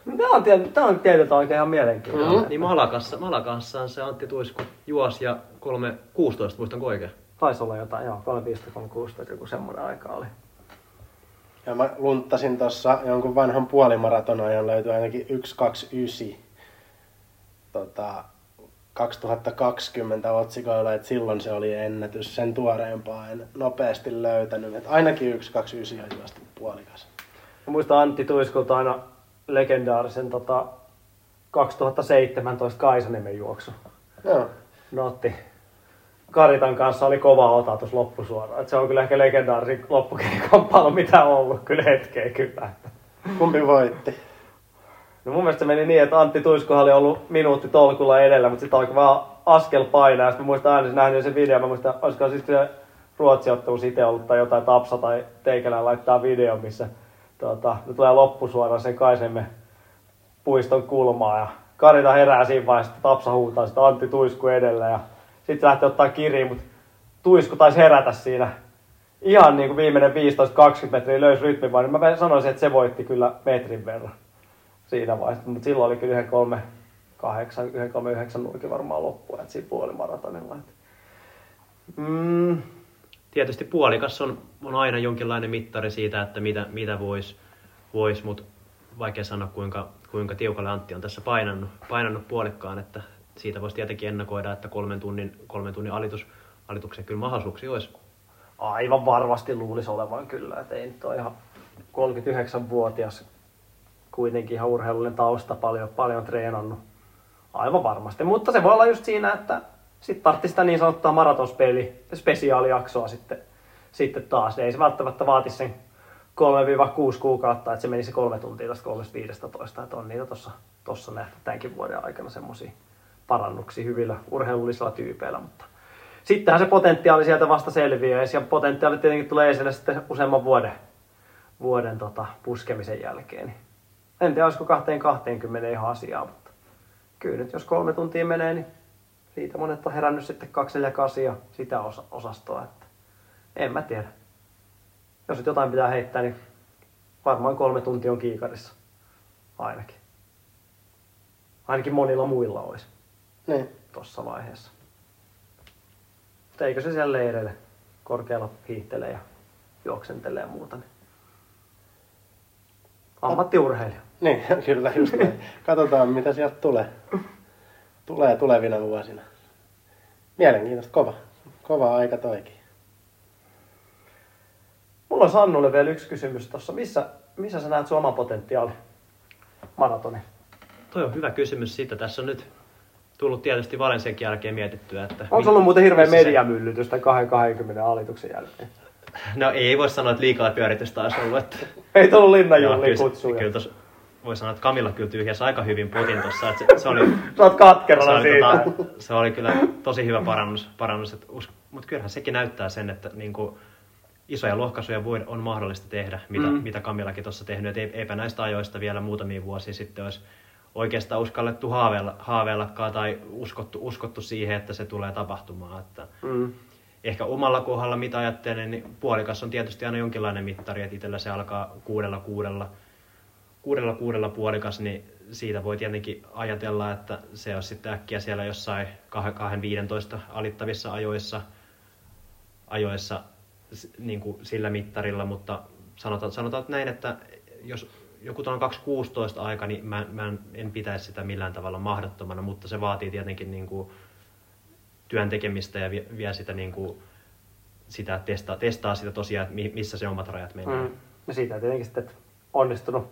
No, tämä on tietyllä oikein ihan mielenkiintoinen. Mm-hmm. Niin Malakassa, Malakassaan se Antti Tuisku juosi ja kolme kuusitoista, muistanko oikein? Taisi olla jotain, joo, kolme viisitoista, kolme kuusitoista, joku semmoinen aika oli. Ja mä lunttasin tossa jonkun vanhan puolimaratonajan, löytyi ainakin yksi kaksikymmentäyhdeksän tota, kaksituhattakaksikymmentä otsikoilla, että silloin se oli ennätys, sen tuoreempaa en nopeasti löytänyt. Et ainakin yksi kaksikymmentäyhdeksän on juosti puolikas. Mä muistan Antti Tuiskulta aina legendaarisen tota, kaksituhattaseitsemäntoista Kaisanimen juoksu. Joo. Notti. Karitan kanssa oli kova otatus loppusuoraan. Et se on kyllä ehkä legendaarisin loppukielikamppailu, mitä on ollut kyllä hetkeä kyllä. Kumpi voitti? No mun mielestä se meni niin, että Antti Tuiskuhan oli ollut minuutti tolkulla edellä, mutta sitten alkoi vaan askel painaa. Ja sitten mä muistan aina nähnyt sen videon. Mä muistan, olisiko siis se Ruotsi-otteluus itse ollut tai jotain Tapsa tai Teikälä laittaa video, missä tuota, ne tulee loppusuoraan sen Kaisemme puiston kulmaa. Ja Karita herää siinä vaiheessa, että Tapsa huutaa sitä Antti Tuisku edellä. Ja sitten se lähti ottaa kiriin, mutta Tuisku taisi herätä siinä. Ihan niin kuin viimeinen viisitoista kaksikymmentä metriä löysi rytmin vaan, niin mä sanoisin, että se voitti kyllä metrin verran siinä vaiheessa. Mutta silloin oli kyllä yksi kolme kahdeksan, yksi kolme yhdeksän nurki varmaan loppua, että siinä puolimaratonilla. Mm. Tietysti puolikas on, on aina jonkinlainen mittari siitä, että mitä, mitä voisi, vois, mutta vaikea sanoa kuinka, kuinka tiukalle Antti on tässä painannut, painannut puolikkaan, että siitä voisi tietenkin ennakoida, että kolmen tunnin, kolmen tunnin alitus, alituksen kyllä mahdollisuuksia olisi. Aivan varmasti luulisi olevan kyllä, että ei nyt ole ihan kolmekymmentäyhdeksänvuotias, kuitenkin ihan urheilullinen tausta, paljon, paljon treenannut. Aivan varmasti, mutta se voi olla just siinä, että sitten tarvitsisi sitä niin sanottua maratonspesiaalijaksoa sitten, sitten taas. Ei se välttämättä vaatisi sen kolmesta kuuteen kuukautta, että se menisi kolme tuntia tästä kolmesta viiteentoista. Että on niitä tuossa nähty tämänkin vuoden aikana semmoisia parannuksia hyvillä urheilullisilla tyypeillä. Mutta sittenhän se potentiaali sieltä vasta selviää. Ja potentiaali tietenkin tulee esille sitten useamman vuoden, vuoden tota, puskemisen jälkeen. En tiedä, olisiko kahteen kahteenkymmeneen ihan asiaa, mutta kyllä nyt jos kolme tuntia menee, niin siitä monet on herännyt sitten kaksi neljä kahdeksan ja sitä osa- osastoa, että en mä tiedä. Jos nyt jotain pitää heittää, niin varmaan kolme tuntia on kiikarissa. Ainakin. Ainakin monilla muilla olisi niin tossa vaiheessa. Mutta eikö se siellä leireille korkealla hiihtelee ja juoksentelee ja muuta, niin ammattiurheilija. Niin, kyllä just näin. Katsotaan mitä sieltä tulee. Tulee tulevina vuosina. Mielenkiintoista, kova. Kova aika toikin. Mulla on Sannulle vielä yksi kysymys tuossa. Missä, missä sä näet sun oman potentiaali maratoni? Toi on hyvä kysymys siitä. Tässä on nyt tullut tietysti Valensian jälkeen mietittyä. Että onko se ollut muuten hirveä mediamyllytys tämän kaksikymmentä alituksen jälkeen? No ei voi sanoa, että liikaa pyöritystä olisi ollut. Että... ei tullut linnanjuhliin kutsuja. Voi sanoa, että Camilla kyllä tyhjäsi aika hyvin potin tuossa. Se, se oli, sä oot katkerana siitä. Tota, se oli kyllä tosi hyvä parannus. parannus Mutta kyllähän sekin näyttää sen, että niinku, isoja lohkaisuja voi, on mahdollista tehdä, mitä, mm. mitä Camillakin tuossa tehnyt. Et eipä näistä ajoista vielä muutamia vuosia sitten olisi oikeastaan uskallettu haaveilla, haaveillakaan tai uskottu, uskottu siihen, että se tulee tapahtumaan. Että mm. Ehkä omalla kohdalla, mitä ajattelen, niin puolikas on tietysti aina jonkinlainen mittari, että itsellä se alkaa kuudella kuudella. kuudella kuudella puolikas, niin siitä voi tietenkin ajatella, että se olisi sitten äkkiä siellä jossain kaksi viisitoista alittavissa ajoissa, ajoissa niin kuin sillä mittarilla, mutta sanotaan, sanotaan näin, että jos joku tuon kaksi kuusitoista aika, niin mä, mä en pitäisi sitä millään tavalla mahdottomana, mutta se vaatii tietenkin niin kuin työn tekemistä ja vie, vie sitä, niin kuin, sitä testaa, testaa sitä tosiaan, että missä se omat rajat menee. Mm. No siitä tietenkin sitten, onnistunut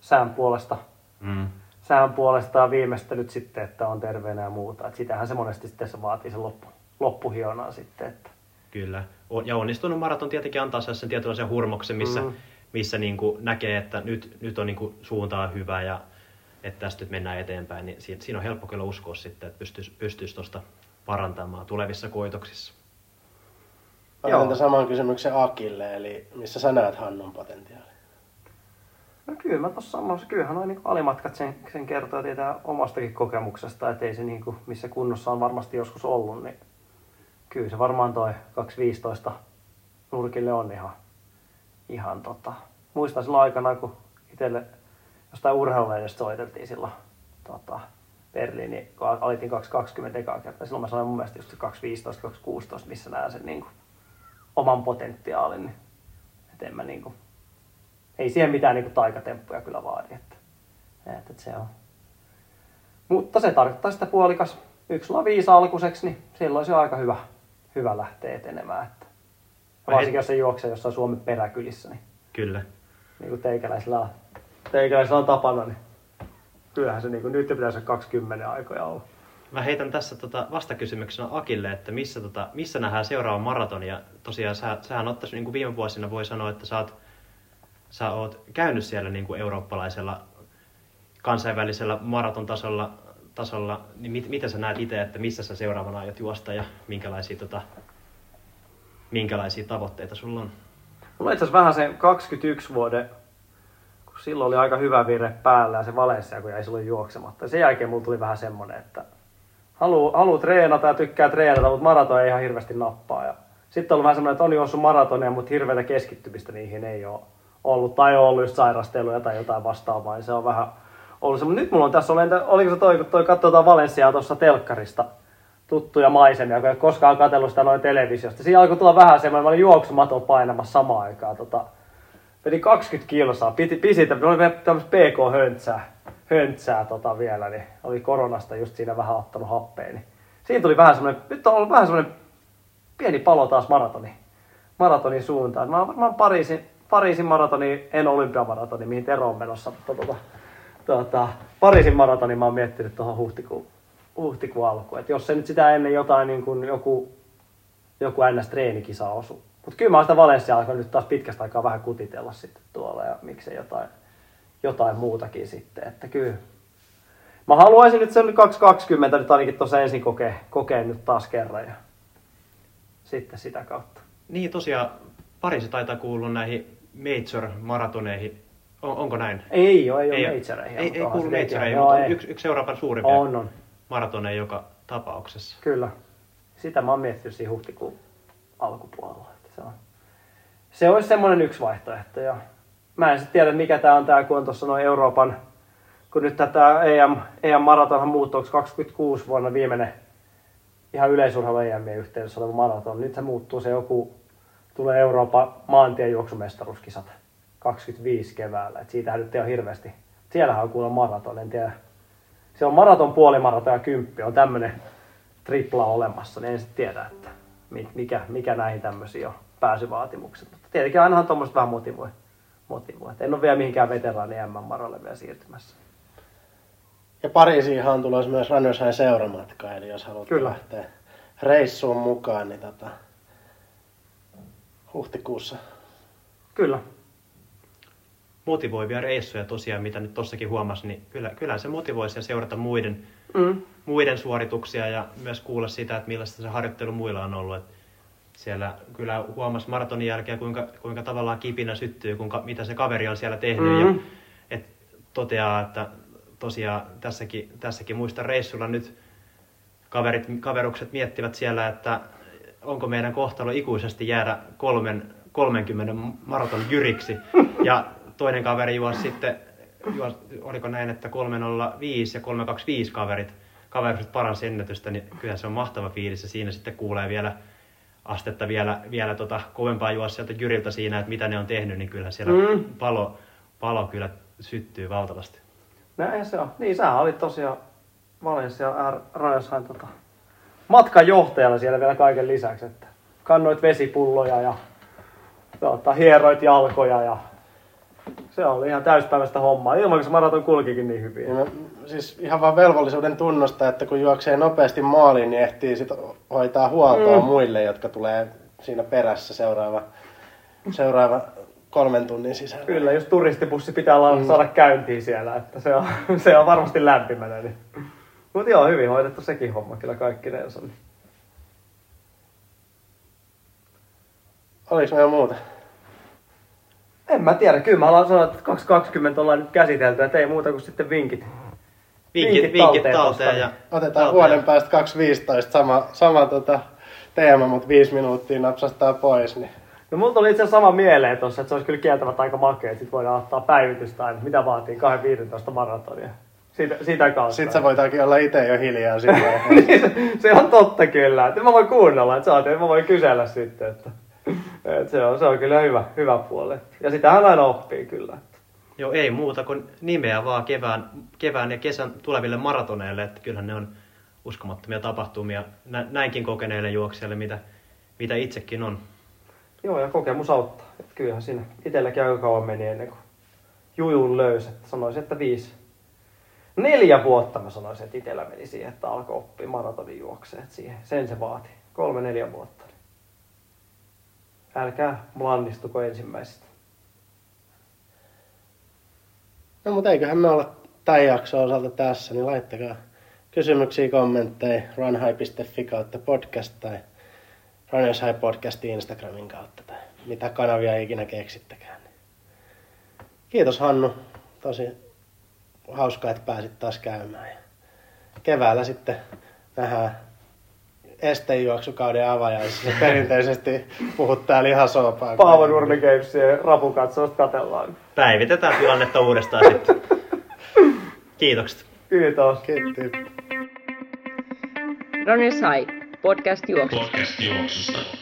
sään puolesta. Mm. Sään puolestaan viimeistellyt sitten, että on terveenä ja muuta. Et sitähän se monesti sitten se vaatii sen loppu, loppuhionaan sitten. Että. Kyllä. Ja onnistunut maraton tietenkin antaa sen tietynlaisen hurmoksen, missä, mm. missä niin kuin näkee, että nyt, nyt on niin kuin suuntaa hyvä ja että tästä nyt mennään eteenpäin. Niin siinä on helppo kyllä uskoa sitten, että pystyisi, pystyisi tuosta parantamaan tulevissa koitoksissa. Patentä saman kysymyksen Akille, eli missä sä näet Hannun potentiaalia? No kyllä mä tossa samassa, kyllähän noin niin alimatkat sen, sen kertoo tietää omastakin kokemuksesta, ettei se niin kuin, missä kunnossa on varmasti joskus ollut, niin kyllä se varmaan toi kaksi viisitoista nurkille on ihan, ihan tota, muistan silloin aikanaan, kun itselle jostain urheilulehdistä soiteltiin silloin tota, Berliiniin, kun alitin kaksi kaksikymmentä ekaa kertaa, silloin mä sanoin mun mielestä just kaksi viisitoista kaksi kuusitoista, missä näen sen niin kuin oman potentiaalin, niin et en mä niin kuin, ei siihen mitään niinku taikatemppuja kyllä vaadi, että, että se on. Mutta se tarkoittaa sitä puolikas yksi viisi alkuiseksi, niin silloin se on aika hyvä, hyvä lähteä etenemään. Että. Varsinkin en... jos se juoksee jossain Suomen peräkylissä, niin, kyllä. Niin kuin teikäläisellä on, teikäläisellä on tapana, niin kyllähän se niin kuin, nyt pitäisi kaksikymmentä aikoja olla. Mä heitän tässä tota vastakysymyksenä Akille, että missä, tota, missä nähdään seuraava maraton. Ja tosiaan sä, sähän oot tässä niin kuin viime vuosina, voi sanoa, että sä oot Sä oot käynyt siellä niin kuin eurooppalaisella kansainvälisellä maraton tasolla, tasolla niin mit, mitä sä näet itse, että missä sä seuraavana aiot juosta ja minkälaisia, tota, minkälaisia tavoitteita sulla on? Mulla on itse asiassa vähän sen kaksikymmentäyksi vuoden, kun silloin oli aika hyvä vire päällä ja se Valencia, kun jäi silloin juoksematta. Sen jälkeen mulla tuli vähän semmoinen, että haluu, haluu treenata ja tykkää treenata, mutta maraton ei ihan hirveästi nappaa. Ja sitten on ollut vähän semmoinen, että on juossut maratoneja, mutta hirveätä keskittymistä niihin ei ole ollut tai on ollut just sairasteluja tai jotain vastaavaa, niin se on vähän ollut se. Mutta nyt mulla on tässä, oliko se toi, kun toi katsotaan Valenciaa tuossa telkkarista, tuttuja maisemia, kun ei koskaan katsellut sitä noin televisiosta. Siinä alkoi tulla vähän semmoinen, mä olin juoksumaton painamassa samaan aikaan. Tota, vedin kaksikymmentä kilsaa, pisitä, oli vielä tämmöistä pk-höntsää höntsää, tota, vielä, niin oli koronasta just siinä vähän ottanut happea. Niin. Siinä tuli vähän semmoinen, nyt on ollut vähän semmoinen pieni palo taas maratoni, maratonin suuntaan. Mä oon varmaan Pariisin, Pariisin maratoni, en olympiamaratoni, mihin Tero on menossa, mutta tuota, tuota, Pariisin maratoni mä oon miettinyt tuohon huhtikuun, huhtikuun alkuun. Että jos se nyt sitä ennen jotain, niin kuin joku, joku N S-treenikisa osu. Mutta kyllä mä oon sitä Valenciaa alkanut nyt taas pitkästä aikaa vähän kutitella sitten tuolla ja miksei jotain, jotain muutakin sitten. Että kyllä. Mä haluaisin nyt sen kaksi kaksikymmentä nyt ainakin tuossa ensin kokea, kokea nyt taas kerran ja sitten sitä kautta. Niin tosiaan. Pariisi taitaa kuulua näihin major-maratoneihin. On, onko näin? Ei ole, ei ole majoreihin. Ei, ei kuulu majoreihin, mutta on yksi, yksi Euroopan suurimpia on, on. maratoneja joka tapauksessa. Kyllä. Sitä mä oon miettinyt siinä huhtikuun alkupuolella. Se, on. se olisi semmoinen yksi vaihtoehto. Ja mä en sitten tiedä, mikä tämä on tämä, kun on tuossa noin Euroopan, kun nyt tämä E M-maratonhan muuttuu, onko kaksikymmentäkuusi vuonna viimeinen ihan yleisurheilu E M yhteydessä oleva maraton. Nyt se muuttuu se joku. Tulee Euroopan maantien juoksumestaruskisat kaksikymmentäviisi keväällä. Et siitähän nyt ei ole hirveästi. Siellähän on kuulla maraton, en tiedä. Se on maraton, puolimaraton ja kymppi. On tämmöinen tripla olemassa, niin en sitten tiedä, että mikä, mikä näihin tämmöisiä on pääsyvaatimukset. Mutta tietenkin ainahan tuommoista vähän motivoi. motivoi. En ole vielä mihinkään veteraani M M-maralle vielä siirtymässä. Ja Pariisiinhan tulisi myös Rannushain seuramatka, eli jos haluat Kyllä. lähteä reissuun mukaan, niin tota... huhtikuussa. Kyllä. Motivoivia reissuja tosiaan, mitä nyt tossakin huomasin, niin kyllä, kyllä se motivoi siellä seurata muiden, mm. muiden suorituksia ja myös kuulla sitä, että millaista se harjoittelu muilla on ollut. Et siellä kyllä huomasi maratonin jälkeen, kuinka, kuinka tavallaan kipinä syttyy, kuinka, mitä se kaveri on siellä tehnyt. Mm. Ja, et toteaa, että tosiaan tässäkin, tässäkin muista reissulla nyt kaverit, kaverukset miettivät siellä, että onko meidän kohtalo ikuisesti jäädä kolmen, kolmenkymmenen maraton jyriksi. Ja toinen kaveri juosi sitten, juos, oliko näin, että kolme nolla viisi ja kolme kaksikymmentäviisi kaverit, kaverit paransi ennätystä, niin kyllä se on mahtava fiilis. Ja siinä sitten kuulee vielä astetta vielä, vielä tota, kovempaa juossa sieltä jyriltä siinä, että mitä ne on tehnyt, niin kyllä siellä mm. palo, palo kyllä syttyy valtavasti. Näin se on. Niin, sä olit tosiaan Valencia Rajassain tota... matkanjohtajalla siellä vielä kaiken lisäksi, että kannoit vesipulloja ja tuota, hieroit jalkoja ja Se oli ihan täyspäiväistä hommaa, ilman kun se maraton kulkikin niin hyvin. No, siis ihan vaan velvollisuuden tunnosta, että kun juoksee nopeasti maaliin, niin ehtii sit hoitaa huoltoa mm. muille, jotka tulee siinä perässä seuraava, seuraava kolmen tunnin sisällä. Kyllä, jos turistibussi pitää saada mm. käyntiin siellä, että se on, se on varmasti lämpimänä. Niin. Mutta joo, hyvin hoidettu sekin homma kyllä kaikkinensa. Oliko meillä muuta? En mä tiedä, kyllä mä alan sanoa, että kaksituhattakaksikymmentä ollaan nyt käsitelty, et ei muuta kuin sitten vinkit. Vinkit, vinkit, vinkit talteen, talteen ja... Otetaan talteen. Vuoden päästä kaksi viisitoista sama, sama tota teema, mutta viisi minuuttia napsastaa pois. Niin. No mulla tuli itse asiassa sama mieleen tossa, että se olisi kyllä kieltämättä aika makea, että sit voidaan ottaa päivitystä aina, mitä vaatii kaksi viisitoista maratonia. Siitä, sitä kautta. Sitten sä voitaankin olla itse jo hiljaa silleen. Se on totta kyllä, että mä voin kuunnella, että sä mä voin kysellä sitten, että... Et se, on, se on kyllä hyvä, hyvä puoli. Ja sitähän aina oppii kyllä. Joo, ei muuta kuin nimeä vaan kevään, kevään ja kesän tuleville maratoneille. Että kyllähän ne on uskomattomia tapahtumia nä, näinkin kokeneille juoksijoille, mitä, mitä itsekin on. Joo, ja kokemus auttaa. Et kyllähän siinä itselläkin aika kauan meni ennen kuin jujun löysi. Sanoisin, että viisi. Neljä vuotta mä sanoisin, että itsellä meni siihen, että alkoi oppia maratonin juokseen. Siihen. Sen se vaati. Kolme, neljä vuotta. Älkää blannistuko ensimmäisestä. No mutta eiköhän me olla tämän jakson osalta tässä, niin laittakaa kysymyksiä, kommentteja runhigh piste fi kautta podcast tai Runner's High Podcastin Instagramin kautta tai mitä kanavia ikinä keksittekään. Kiitos Hannu, tosi hauskaa, että pääsit taas käymään. Keväällä sitten nähdään estejuoksukauden avajaisissa. Perinteisesti puhuttaa lihasoopaa. Paavo Nurmi Gamesien rapukatsoista katsellaan. Päivitetään tilannetta uudestaan sitten. Kiitokset. Kiitos. Kiitos. Runner's High. Podcast juoksusta. Podcast juoksusta.